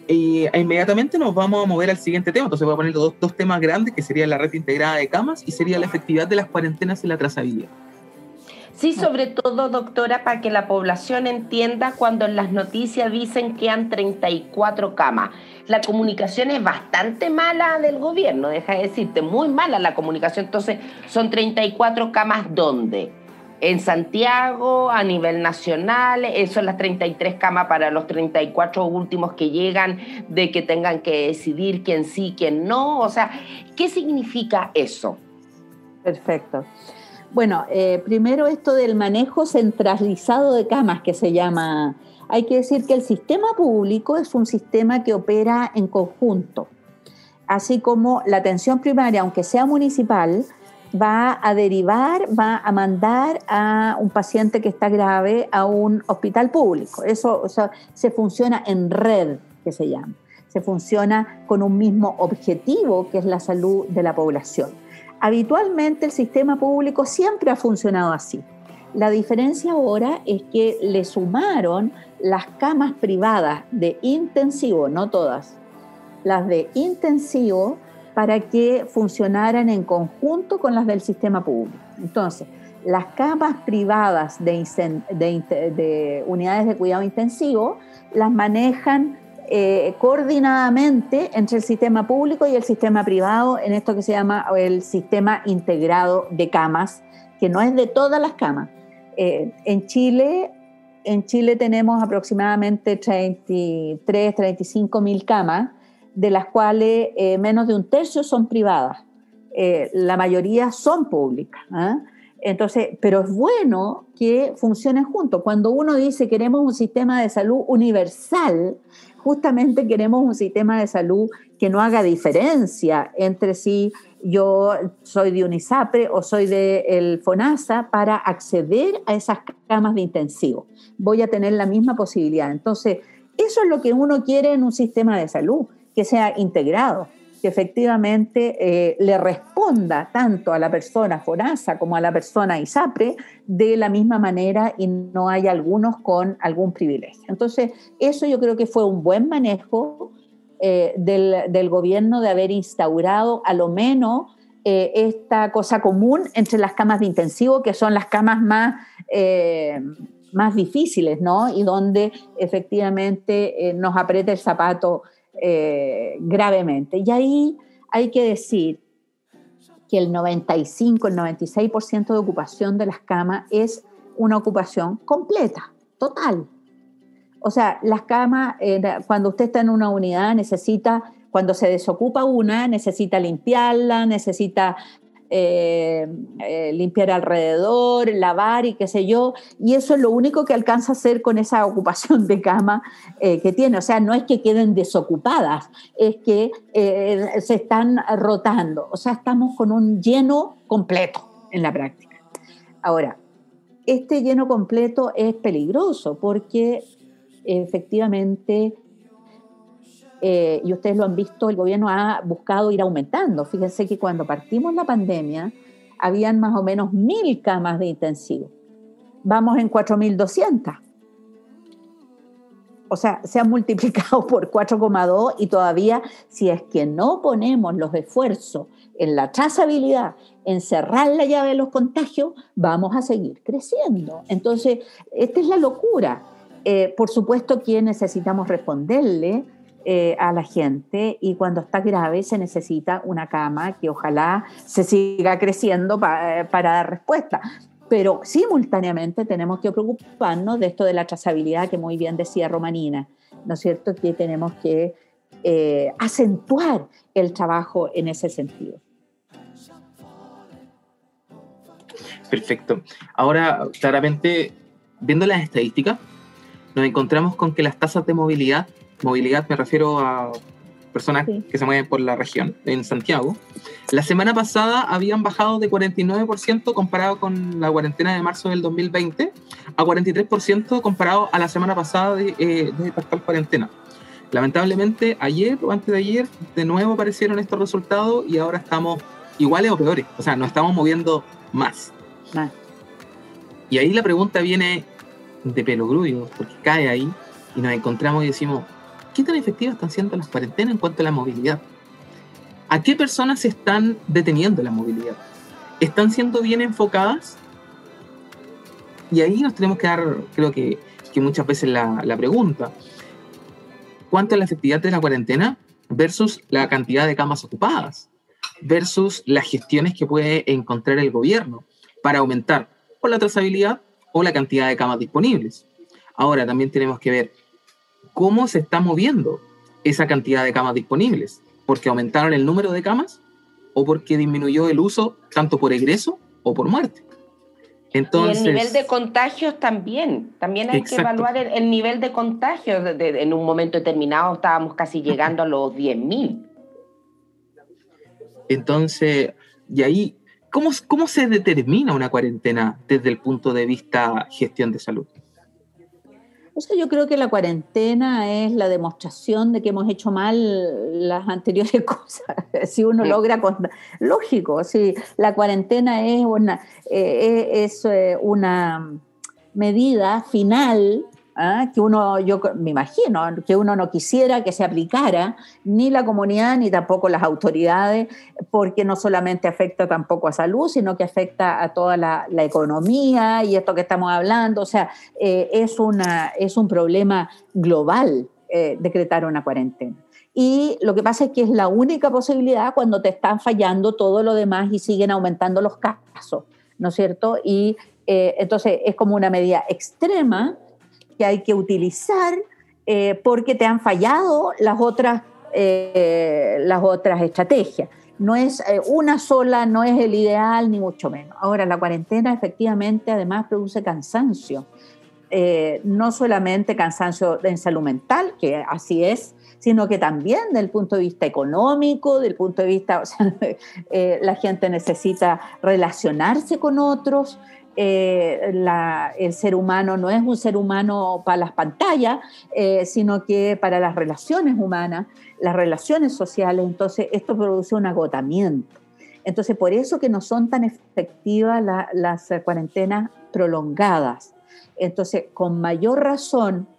y inmediatamente nos vamos a mover al siguiente tema. Entonces voy a poner dos temas grandes, que sería la red integrada de camas y sería la efectividad de las cuarentenas y la trazabilidad. Sí, sobre todo, doctora, para que la población entienda cuando en las noticias dicen que han 34 camas. La comunicación es bastante mala del gobierno, deja de decirte, muy mala la comunicación. Entonces, ¿son 34 camas dónde? En Santiago, a nivel nacional, son las 33 camas para los 34 últimos que llegan, de que tengan que decidir quién sí, quién no. O sea, ¿qué significa eso? Perfecto. Bueno, primero esto del manejo centralizado de camas, que se llama. Hay que decir que el sistema público es un sistema que opera en conjunto. Así como la atención primaria, aunque sea municipal, va a derivar, va a mandar a un paciente que está grave a un hospital público. Eso, o sea, se funciona en red, que se llama. Se funciona con un mismo objetivo, que es la salud de la población. Habitualmente el sistema público siempre ha funcionado así. La diferencia ahora es que le sumaron las camas privadas de intensivo, no todas, las de intensivo, para que funcionaran en conjunto con las del sistema público. Entonces, las camas privadas de unidades de cuidado intensivo las manejan coordinadamente entre el sistema público y el sistema privado, en esto que se llama el sistema integrado de camas, que no es de todas las camas. En Chile tenemos aproximadamente 35.000 camas, de las cuales menos de un tercio son privadas, la mayoría son públicas, ¿eh? Entonces, pero es bueno que funcionen juntos. Cuando uno dice queremos un sistema de salud universal, justamente queremos un sistema de salud que no haga diferencia entre si yo soy de un ISAPRE o soy del FONASA para acceder a esas camas de intensivo. Voy a tener la misma posibilidad. Entonces, eso es lo que uno quiere en un sistema de salud, que sea integrado, que efectivamente le responda tanto a la persona FONASA como a la persona ISAPRE de la misma manera y no haya algunos con algún privilegio. Entonces, eso yo creo que fue un buen manejo del gobierno, de haber instaurado a lo menos esta cosa común entre las camas de intensivo, que son las camas más difíciles, ¿no? Y donde efectivamente nos aprieta el zapato gravemente. Y ahí hay que decir que el 95, el 96% de ocupación de las camas es una ocupación completa, total. O sea, las camas, cuando usted está en una unidad, necesita, cuando se desocupa una, necesita limpiarla, necesita limpiar alrededor, lavar y qué sé yo. Y eso es lo único que alcanza a hacer con esa ocupación de cama que tiene. O sea, no es que queden desocupadas, es que se están rotando. O sea, estamos con un lleno completo en la práctica. Ahora, este lleno completo es peligroso porque... efectivamente, y ustedes lo han visto, el gobierno ha buscado ir aumentando. Fíjense que cuando partimos la pandemia, habían más o menos 1.000 camas de intensivo. Vamos en 4.200. O sea, se han multiplicado por 4,2 y todavía, si es que no ponemos los esfuerzos en la trazabilidad, en cerrar la llave de los contagios, vamos a seguir creciendo. Entonces, esta es la locura. Por supuesto que necesitamos responderle a la gente, y cuando está grave se necesita una cama que ojalá se siga creciendo para dar respuesta. Pero simultáneamente tenemos que preocuparnos de esto de la trazabilidad que muy bien decía Romanina, ¿no es cierto? Que tenemos que acentuar el trabajo en ese sentido. Perfecto. Ahora, claramente, viendo las estadísticas, nos encontramos con que las tasas de movilidad me refiero a personas que se mueven por la región, en Santiago, la semana pasada habían bajado de 49% comparado con la cuarentena de marzo del 2020 a 43% comparado a la semana pasada de esta actual cuarentena. Lamentablemente, ayer o antes de ayer, de nuevo aparecieron estos resultados y ahora estamos iguales o peores, o sea, nos estamos moviendo más. Ah. Y ahí la pregunta viene... de pelo grullo, porque cae ahí y nos encontramos y decimos, ¿qué tan efectivas están siendo las cuarentenas en cuanto a la movilidad? ¿A qué personas se están deteniendo la movilidad? ¿Están siendo bien enfocadas? Y ahí nos tenemos que dar, creo que muchas veces la pregunta, ¿cuánto es la efectividad de la cuarentena versus la cantidad de camas ocupadas? Versus las gestiones que puede encontrar el gobierno para aumentar o la trazabilidad o la cantidad de camas disponibles. Ahora también tenemos que ver cómo se está moviendo esa cantidad de camas disponibles, porque aumentaron el número de camas o porque disminuyó el uso tanto por egreso o por muerte. Entonces, y el nivel de contagios también hay exacto. que evaluar el nivel de contagios. En un momento determinado estábamos casi llegando a los 10.000. Entonces, y ahí... ¿Cómo se determina una cuarentena desde el punto de vista gestión de salud? O sea, yo creo que la cuarentena es la demostración de que hemos hecho mal las anteriores cosas. Si uno logra... Lógico, si la cuarentena es una medida final... que uno, yo me imagino, que uno no quisiera que se aplicara ni la comunidad ni tampoco las autoridades, porque no solamente afecta tampoco a salud, sino que afecta a toda la economía y esto que estamos hablando. O sea, es un problema global decretar una cuarentena. Y lo que pasa es que es la única posibilidad cuando te están fallando todo lo demás y siguen aumentando los casos, ¿no es cierto? Y entonces es como una medida extrema que hay que utilizar porque te han fallado las otras estrategias. No es una sola, no es el ideal, ni mucho menos. Ahora, la cuarentena efectivamente además produce cansancio. No solamente cansancio en salud mental, que así es, sino que también del punto de vista económico, del punto de vista... O sea, la gente necesita relacionarse con otros. El ser humano no es un ser humano para las pantallas, sino que para las relaciones humanas, las relaciones sociales. Entonces esto produce un agotamiento. Entonces por eso que no son tan efectivas las cuarentenas prolongadas. Entonces con mayor razón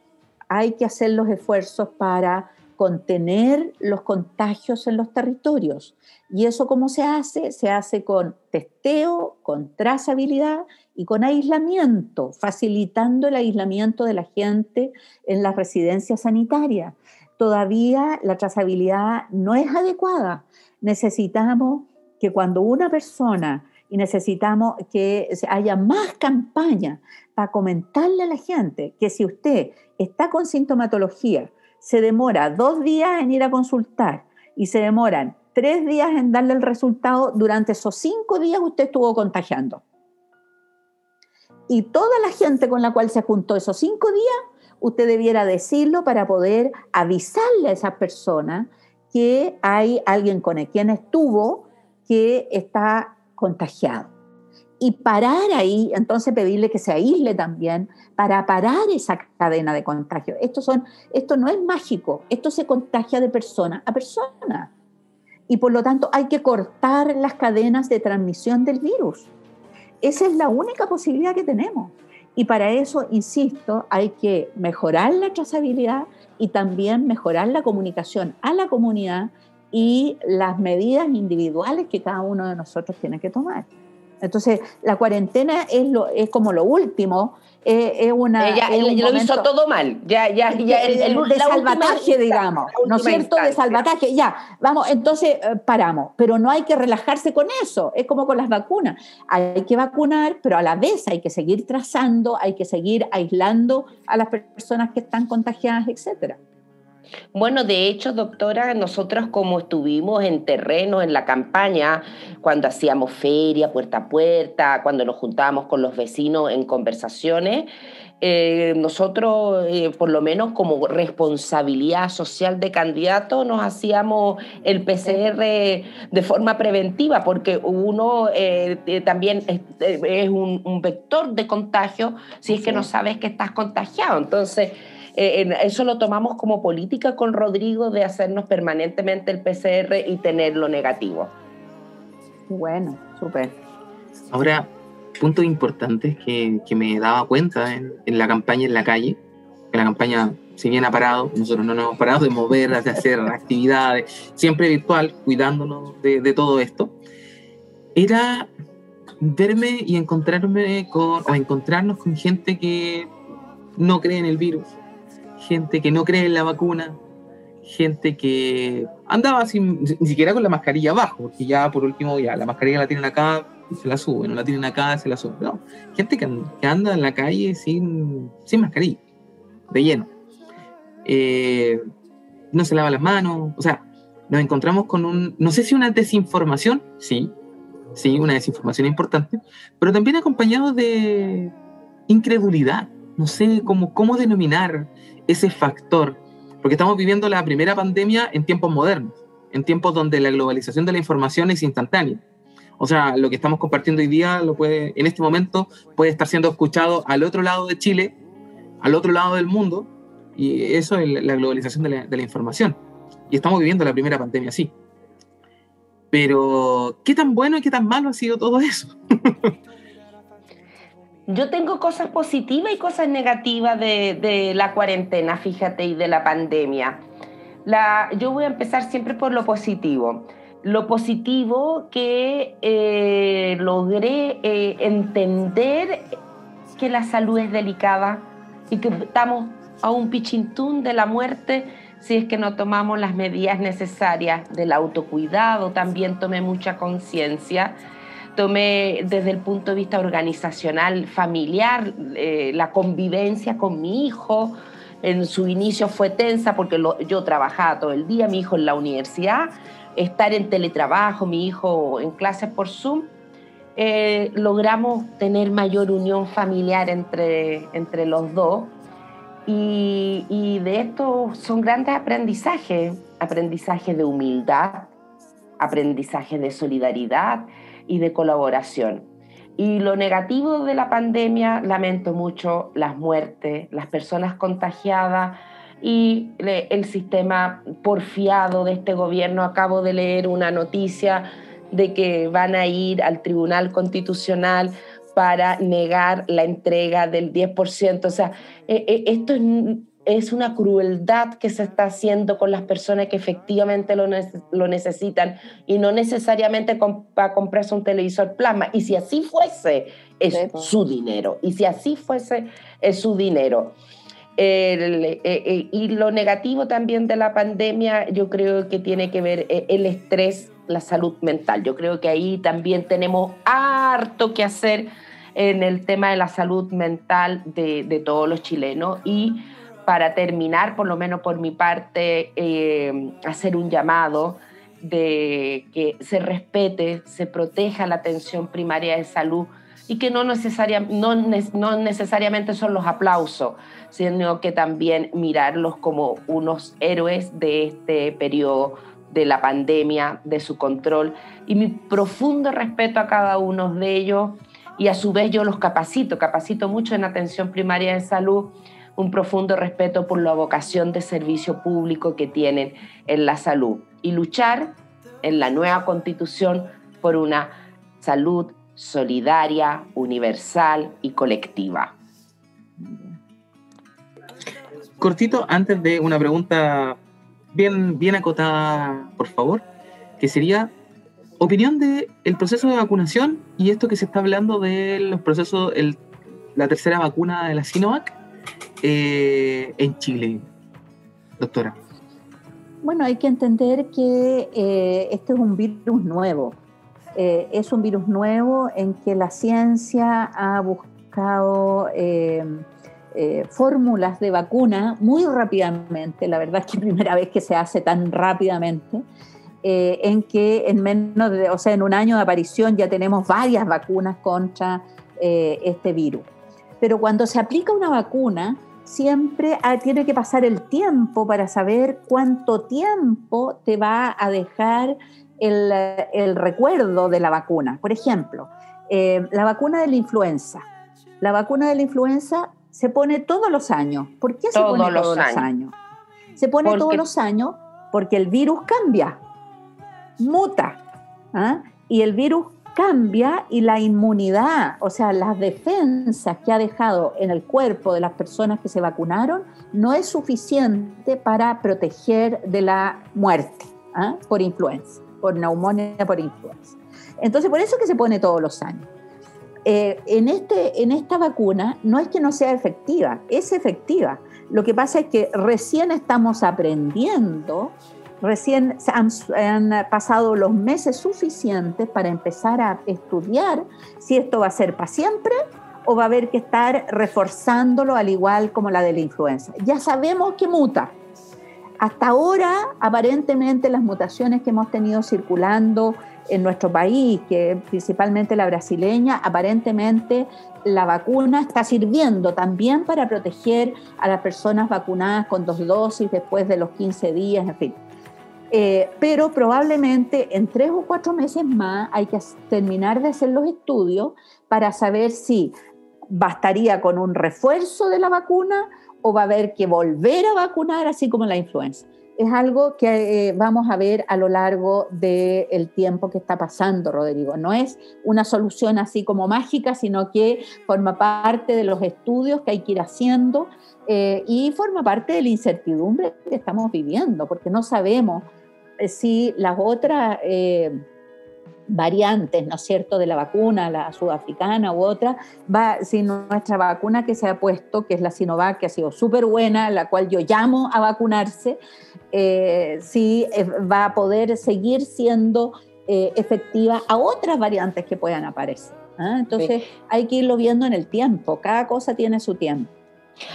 hay que hacer los esfuerzos para contener los contagios en los territorios. ¿Y eso cómo se hace? Se hace con testeo, con trazabilidad y con aislamiento, facilitando el aislamiento de la gente en las residencias sanitarias, todavía la trazabilidad no es adecuada. Necesitamos que cuando una persona, y necesitamos que haya más campañas para comentarle a la gente que si usted está con sintomatología, se demora 2 días en ir a consultar y se demoran 3 días en darle el resultado, durante esos 5 días usted estuvo contagiando. Y toda la gente con la cual se juntó esos 5 días, usted debiera decirlo para poder avisarle a esas personas que hay alguien con quien estuvo que está contagiado. Y parar ahí, entonces pedirle que se aísle también para parar esa cadena de contagio. Esto no es mágico, esto se contagia de persona a persona. Y por lo tanto hay que cortar las cadenas de transmisión del virus. Esa es la única posibilidad que tenemos. Y para eso, insisto, hay que mejorar la trazabilidad y también mejorar la comunicación a la comunidad y las medidas individuales que cada uno de nosotros tiene que tomar. Entonces, la cuarentena es como lo último. Ya lo hizo todo mal. El salvataje, digamos. ¿No es cierto? De salvataje. Ya, vamos, entonces paramos. Pero no hay que relajarse con eso. Es como con las vacunas. Hay que vacunar, pero a la vez hay que seguir trazando, hay que seguir aislando a las personas que están contagiadas, etcétera. Bueno, de hecho, doctora, nosotros como estuvimos en terreno, en la campaña, cuando hacíamos feria puerta a puerta, cuando nos juntábamos con los vecinos en conversaciones, nosotros, por lo menos como responsabilidad social de candidato, nos hacíamos el PCR de forma preventiva, porque uno también es un vector de contagio si es que no sabes que estás contagiado. Entonces, eso lo tomamos como política con Rodrigo, de hacernos permanentemente el PCR y tenerlo negativo. Bueno, súper. Ahora, puntos importantes que me daba cuenta en la campaña en la calle, que la campaña, si bien ha parado, nosotros no nos hemos parado de mover, de hacer actividades, siempre virtual, cuidándonos de todo esto, era verme y encontrarnos con gente que no cree en el virus, gente que no cree en la vacuna, gente que andaba ni siquiera con la mascarilla abajo, porque ya por último ya la mascarilla la tienen acá, se la suben, no la tienen acá, se la suben. No, gente que anda en la calle sin mascarilla, de lleno. No se lava las manos, o sea, nos encontramos con no sé si una desinformación, sí, una desinformación importante, pero también acompañado de incredulidad. No sé cómo denominar ese factor, porque estamos viviendo la primera pandemia en tiempos modernos, en tiempos donde la globalización de la información es instantánea. O sea, lo que estamos compartiendo hoy día en este momento puede estar siendo escuchado al otro lado de Chile, al otro lado del mundo, y eso es la globalización de la información. Y estamos viviendo la primera pandemia así. Pero, ¿qué tan bueno y qué tan malo ha sido todo eso? Yo tengo cosas positivas y cosas negativas de la cuarentena, fíjate, y de la pandemia. Yo voy a empezar siempre por lo positivo. Lo positivo que logré entender que la salud es delicada y que estamos a un pichintún de la muerte si es que no tomamos las medidas necesarias del autocuidado. También tomé mucha conciencia. Tomé desde el punto de vista organizacional, familiar, la convivencia con mi hijo. En su inicio fue tensa porque yo trabajaba todo el día, mi hijo en la universidad, estar en teletrabajo, mi hijo en clases por Zoom. Logramos tener mayor unión familiar entre los dos. Y de esto son grandes aprendizajes de humildad, aprendizajes de solidaridad y de colaboración. Y lo negativo de la pandemia, lamento mucho las muertes, las personas contagiadas y el sistema porfiado de este gobierno. Acabo de leer una noticia de que van a ir al Tribunal Constitucional para negar la entrega del 10%. O sea, esto es una crueldad que se está haciendo con las personas que efectivamente lo necesitan y no necesariamente para comprarse un televisor plasma. Y si así fuese, es su dinero. Y lo negativo también de la pandemia, yo creo que tiene que ver el estrés, la salud mental. Yo creo que ahí también tenemos harto que hacer en el tema de la salud mental de todos los chilenos. Y para terminar, por lo menos por mi parte, hacer un llamado de que se respete, se proteja la atención primaria de salud, y que no necesariamente son los aplausos, sino que también mirarlos como unos héroes de este periodo de la pandemia, de su control, y mi profundo respeto a cada uno de ellos, y a su vez yo los capacito mucho en atención primaria de salud, un profundo respeto por la vocación de servicio público que tienen en la salud, y luchar en la nueva Constitución por una salud solidaria, universal y colectiva. Cortito, antes de una pregunta bien acotada, por favor, que sería opinión del proceso de vacunación y esto que se está hablando de los procesos, la tercera vacuna de la Sinovac en Chile, doctora. Bueno, hay que entender que este es un virus nuevo. Es un virus nuevo en que la ciencia ha buscado fórmulas de vacuna muy rápidamente. La verdad es que es la primera vez que se hace tan rápidamente, en que en menos de, en un año de aparición ya tenemos varias vacunas contra este virus. Pero cuando se aplica una vacuna, siempre tiene que pasar el tiempo para saber cuánto tiempo te va a dejar el recuerdo de la vacuna. Por ejemplo, la vacuna de la influenza. La vacuna de la influenza se pone todos los años. ¿Por qué se pone todos los años? Se pone todos los años porque el virus cambia, muta, ¿ah? Y el virus cambia y la inmunidad, las defensas que ha dejado en el cuerpo de las personas que se vacunaron, no es suficiente para proteger de la muerte, ¿ah? Por influenza. Por neumonía, por influenza. Entonces, por eso es que se pone todos los años. En esta vacuna no es que no sea efectiva, es efectiva. Lo que pasa es que recién estamos aprendiendo, recién han pasado los meses suficientes para empezar a estudiar si esto va a ser para siempre o va a haber que estar reforzándolo, al igual como la de la influenza. Ya sabemos que muta. Hasta ahora, aparentemente, las mutaciones que hemos tenido circulando en nuestro país, que principalmente la brasileña, aparentemente la vacuna está sirviendo también para proteger a las personas vacunadas con 2 dosis después de los 15 días, en fin. Pero probablemente en 3 o 4 meses más hay que terminar de hacer los estudios para saber si bastaría con un refuerzo de la vacuna o va a haber que volver a vacunar, así como la influenza. Es algo que vamos a ver a lo largo del tiempo que está pasando, Rodrigo. No es una solución así como mágica, sino que forma parte de los estudios que hay que ir haciendo y forma parte de la incertidumbre que estamos viviendo, porque no sabemos si las otras variantes, ¿no es cierto?, de la vacuna, la sudafricana u otra, si nuestra vacuna que se ha puesto, que es la Sinovac, que ha sido súper buena, la cual yo llamo a vacunarse, si va a poder seguir siendo efectiva a otras variantes que puedan aparecer, ¿eh? Entonces sí, hay que irlo viendo en el tiempo, cada cosa tiene su tiempo.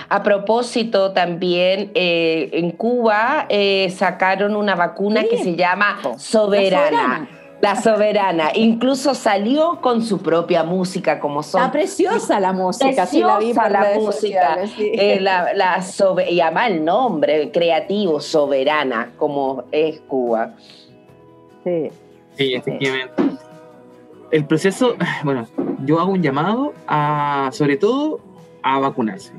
A propósito también, en Cuba sacaron una vacuna que se llama Soberana. La Soberana, incluso salió con su propia música, como son. Está preciosa la música, sí, la vi por la música. Sí. Y además el nombre creativo, Soberana, como es Cuba. Sí. Sí, efectivamente. El proceso, yo hago un llamado sobre todo, a vacunarse,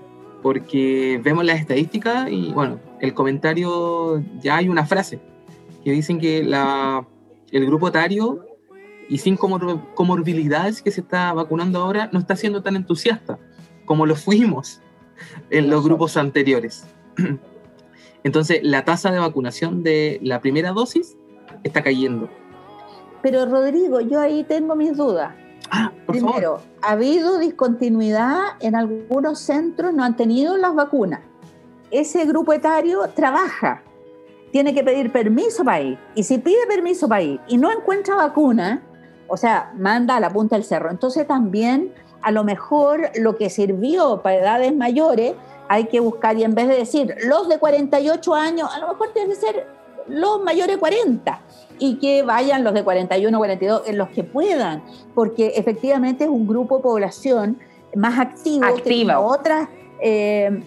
porque vemos las estadísticas y, el comentario, ya hay una frase que dicen que el grupo etario y sin comorbilidades que se está vacunando ahora no está siendo tan entusiasta como lo fuimos en los grupos anteriores. Entonces, la tasa de vacunación de la primera dosis está cayendo. Pero, Rodrigo, yo ahí tengo mis dudas. Primero, ha habido discontinuidad en algunos centros, no han tenido las vacunas. ese grupo etario trabaja, tiene que pedir permiso para ir, y si pide permiso para ir y no encuentra vacuna, o sea, manda a la punta del cerro. Entonces también, a lo mejor, lo que sirvió para edades mayores, hay que buscar, y en vez de decir los de 48 años, a lo mejor tiene que ser los mayores de 40, y que vayan los de 41, 42, los que puedan, porque efectivamente es un grupo de población más activo. Que otras,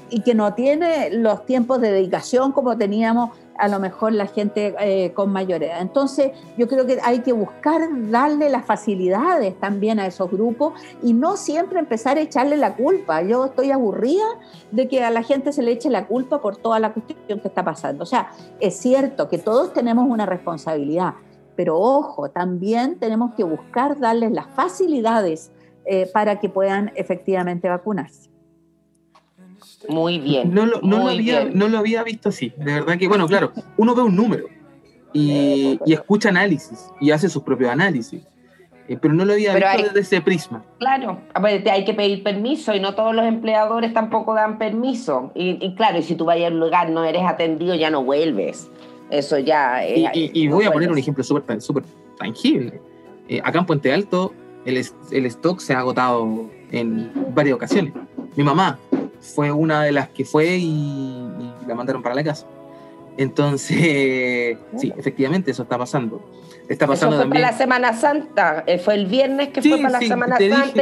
y que no tiene los tiempos de dedicación como teníamos a lo mejor la gente con mayor edad. Entonces yo creo que hay que buscar darle las facilidades también a esos grupos y no siempre empezar a echarle la culpa. Yo estoy aburrida de que a la gente se le eche la culpa por toda la cuestión que está pasando. O sea, es cierto que todos tenemos una responsabilidad, pero ojo, también tenemos que buscar darles las facilidades para que puedan efectivamente vacunarse. Muy bien. No lo había visto así. De verdad que, bueno, claro, uno ve un número y escucha análisis y hace sus propios análisis, pero no lo había visto desde ese prisma. Claro, hay que pedir permiso y no todos los empleadores tampoco dan permiso. Y claro, y si tú vas a un lugar, no eres atendido, ya no vuelves. Eso ya... y no voy a poner un ejemplo súper tangible. Acá en Puente Alto el stock se ha agotado en varias ocasiones. Mi mamá fue una de las que fue y la mandaron para la casa. Entonces, sí, efectivamente, eso está pasando. Está pasando. Eso fue también para la Semana Santa. Fue el viernes que fue para la Semana Santa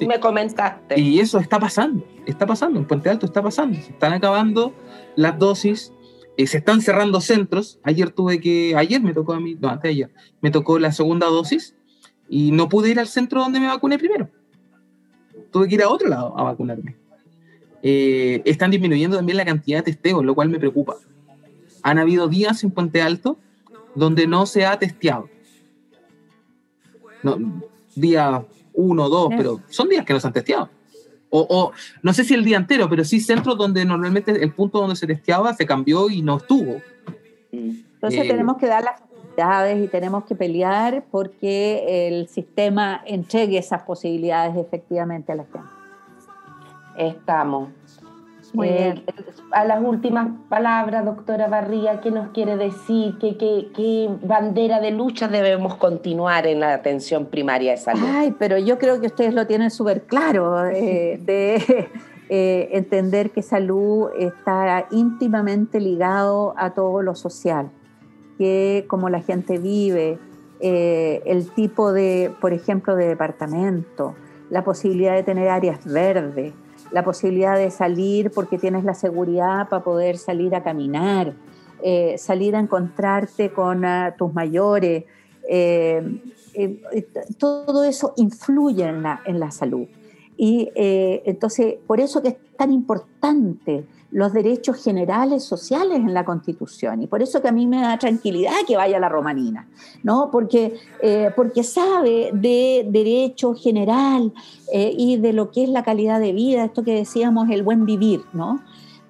y me comentaste. Y eso está pasando, en Puente Alto está pasando. Se están acabando las dosis, se están cerrando centros. Antes de ayer, me tocó la segunda dosis y no pude ir al centro donde me vacuné primero. Tuve que ir a otro lado a vacunarme. Están disminuyendo también la cantidad de testeos, lo cual me preocupa. Han habido días en Puente Alto donde no se ha testeado. No, día 1, 2, pero son días que no se han testeado. O no sé si el día entero, pero sí centros donde normalmente el punto donde se testeaba se cambió y no estuvo. Entonces tenemos que dar las facilidades y tenemos que pelear porque el sistema entregue esas posibilidades efectivamente a la gente. Estamos. Muy bien. A las últimas palabras, doctora Barría, ¿qué nos quiere decir? ¿Qué bandera de lucha debemos continuar en la atención primaria de salud? Ay, pero yo creo que ustedes lo tienen súper claro, entender que salud está íntimamente ligado a todo lo social, que como la gente vive, el tipo de, por ejemplo, de departamento, la posibilidad de tener áreas verdes, la posibilidad de salir porque tienes la seguridad para poder salir a caminar, salir a encontrarte con tus mayores. Todo eso influye en la salud. Y entonces, por eso que es tan importante los derechos generales sociales en la Constitución. Y por eso que a mí me da tranquilidad que vaya la Romanina, ¿no? Porque sabe de derecho general y de lo que es la calidad de vida, esto que decíamos, el buen vivir, ¿no?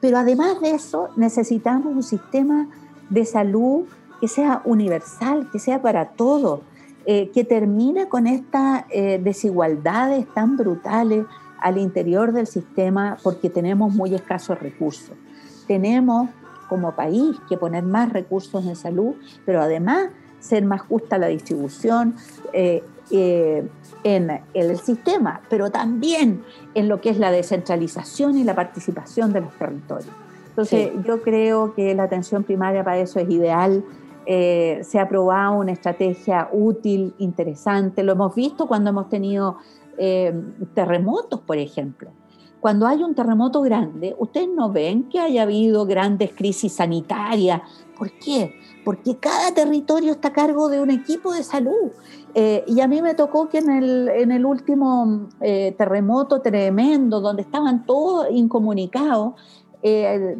Pero además de eso, necesitamos un sistema de salud que sea universal, que sea para todos, que termine con estas desigualdades tan brutales al interior del sistema, porque tenemos muy escasos recursos. Tenemos como país que poner más recursos en salud, pero además ser más justa la distribución en el sistema, pero también en lo que es la descentralización y la participación de los territorios. Entonces, yo creo que la atención primaria para eso es ideal. Se ha probado una estrategia útil, interesante. Lo hemos visto cuando hemos tenido terremotos, por ejemplo. Cuando hay un terremoto grande, ustedes no ven que haya habido grandes crisis sanitarias. ¿Por qué? Porque cada territorio está a cargo de un equipo de salud. Y a mí me tocó que en el último terremoto tremendo, donde estaban todos incomunicados,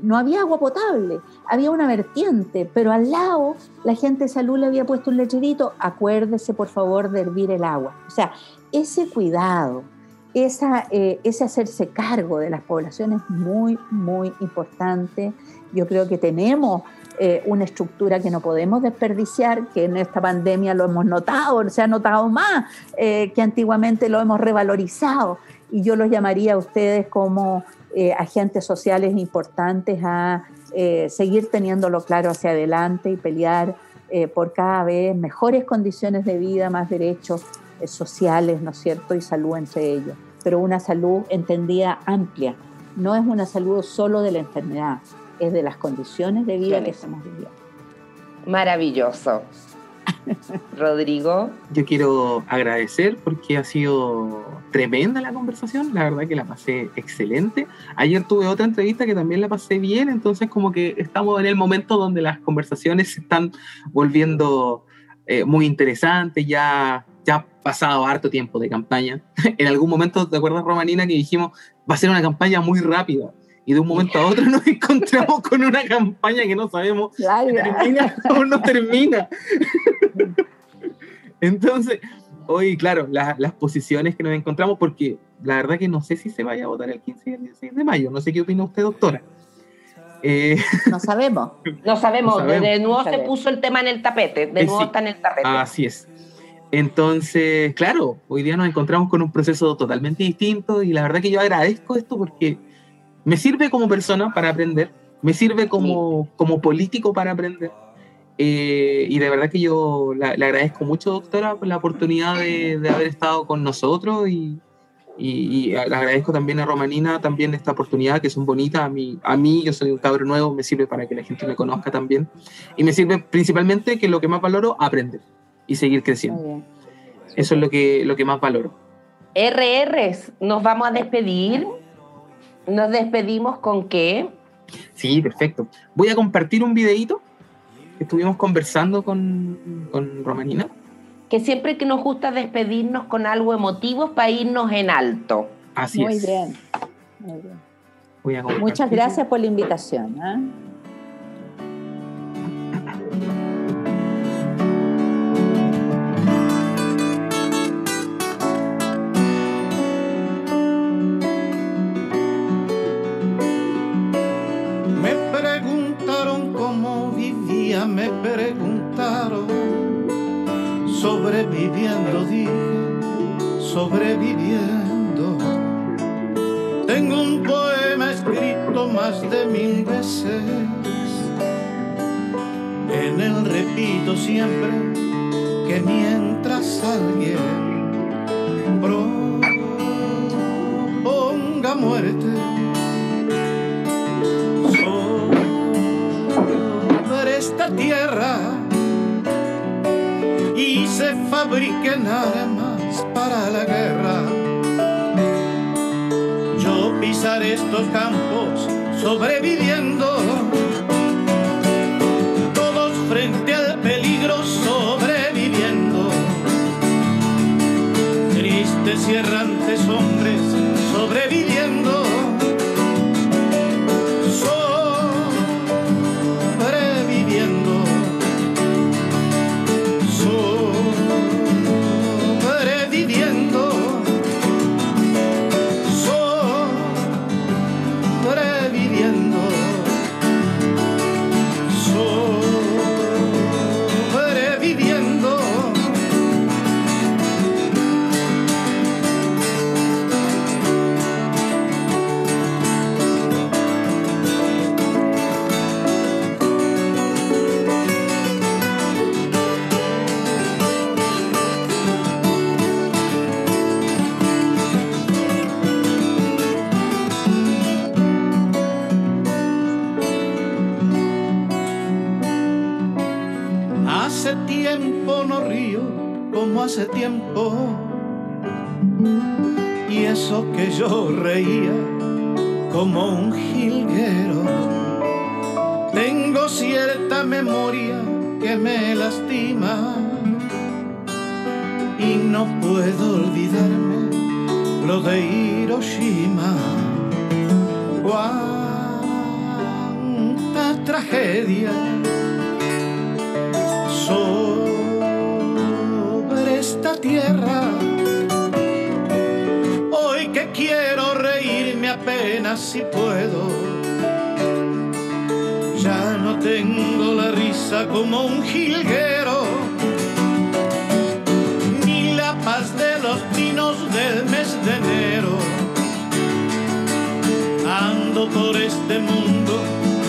no había agua potable, había una vertiente, pero al lado la gente de salud le había puesto un letrerito: acuérdese por favor de hervir el agua. O sea, ese cuidado, ese hacerse cargo de las poblaciones es muy, muy importante. Yo creo que tenemos una estructura que no podemos desperdiciar, que en esta pandemia lo hemos notado, se ha notado más, que antiguamente lo hemos revalorizado. y yo los llamaría a ustedes como agentes sociales importantes a seguir teniéndolo claro hacia adelante y pelear por cada vez mejores condiciones de vida, más derechos sociales, ¿no es cierto?, y salud entre ellos. Pero una salud entendida amplia, no es una salud solo de la enfermedad, es de las condiciones de vida que estamos viviendo. Maravilloso. Rodrigo. Yo quiero agradecer porque ha sido tremenda la conversación, la verdad que la pasé excelente. Ayer tuve otra entrevista que también la pasé bien, entonces como que estamos en el momento donde las conversaciones se están volviendo muy interesantes, ya ha pasado harto tiempo de campaña. En algún momento, ¿te acuerdas, Romanina, que dijimos va a ser una campaña muy rápida? Y de un momento a otro nos encontramos con una campaña que no sabemos si termina o no termina. Entonces, hoy, claro, las posiciones que nos encontramos, porque la verdad que no sé si se vaya a votar el 15 y el 16 de mayo. No sé qué opina usted, doctora. No sabemos. De nuevo se puso el tema en el tapete. De nuevo está en el tapete. Así es. Entonces, claro, hoy día nos encontramos con un proceso totalmente distinto y la verdad que yo agradezco esto porque me sirve como persona para aprender, me sirve como político para aprender, y de verdad que yo le agradezco mucho, doctora, por la oportunidad de haber estado con nosotros y le agradezco también a Romanina también esta oportunidad, que son bonitas. A mí, yo soy un cabro nuevo, me sirve para que la gente me conozca también y me sirve principalmente, que lo que más valoro, aprender y seguir creciendo. Eso es lo que más valoro. RRs, nos vamos a despedir. ¿Nos despedimos con qué? Sí, perfecto. Voy a compartir un videíto que estuvimos conversando con Romanina. Que siempre que nos gusta despedirnos con algo emotivo para irnos en alto. Así es. Muy bien. Voy a compartir. Muchas gracias por la invitación. Me preguntaron, sobreviviendo, dije, sobreviviendo. Tengo un poema escrito más de 1000 veces, en él repito siempre que mientras alguien proponga muerte, esta tierra y se fabriquen armas para la guerra, yo pisaré estos campos sobreviviendo, todos frente al peligro sobreviviendo, tristes y errantes hombres sobreviviendo. Hace tiempo, y eso que yo reía como un jilguero, tengo cierta memoria que me lastima y no puedo olvidarme lo de Hiroshima. Cuánta tragedia esta tierra, hoy que quiero reírme apenas si puedo, ya no tengo la risa como un jilguero, ni la paz de los pinos del mes de enero. vagando por este mundo,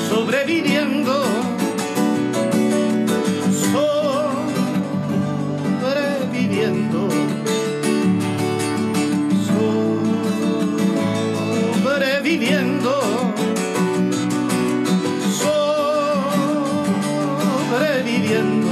sobreviviendo, sobreviviendo, sobreviviendo, sobreviviendo, sobreviviendo.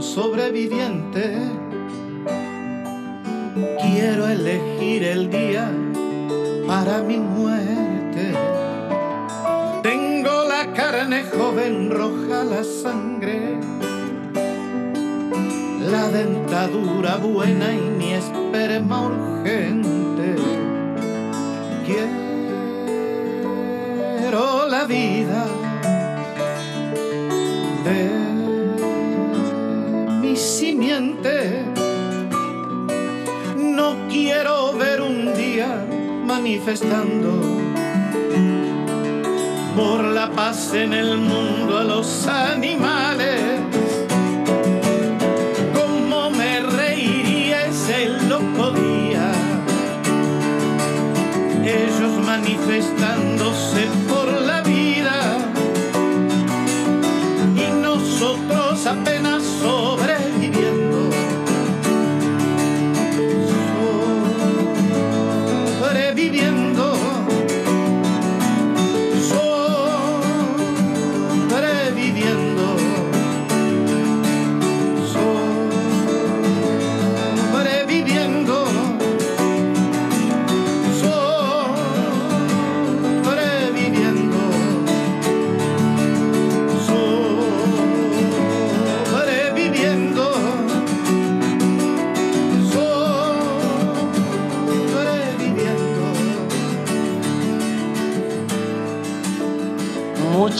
Sobreviviente, quiero elegir el día para mi muerte. Tengo la carne joven, roja la sangre, la dentadura buena y mi esperma urgente. Quiero la vida de simiente, no quiero ver un día manifestando por la paz en el mundo a los animales. Cómo me reiría ese loco día, ellos manifestándose por la vida y nosotros apenas sobre.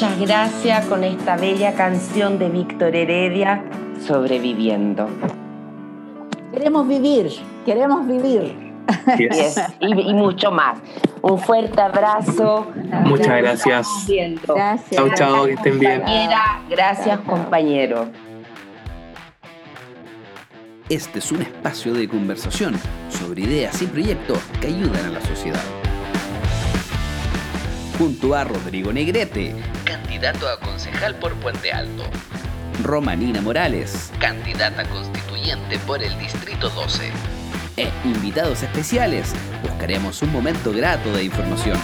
Muchas gracias con esta bella canción de Víctor Heredia, Sobreviviendo. Queremos vivir yes. Y mucho más. Un fuerte abrazo. Muchas gracias. Gracias. Chao, chao, que estén bien. Gracias, compañero. Este es un espacio de conversación sobre ideas y proyectos que ayudan a la sociedad. Junto a Rodrigo Negrete, candidato a concejal por Puente Alto. Romanina Morales, candidata constituyente por el Distrito 12. E invitados especiales, buscaremos un momento grato de información.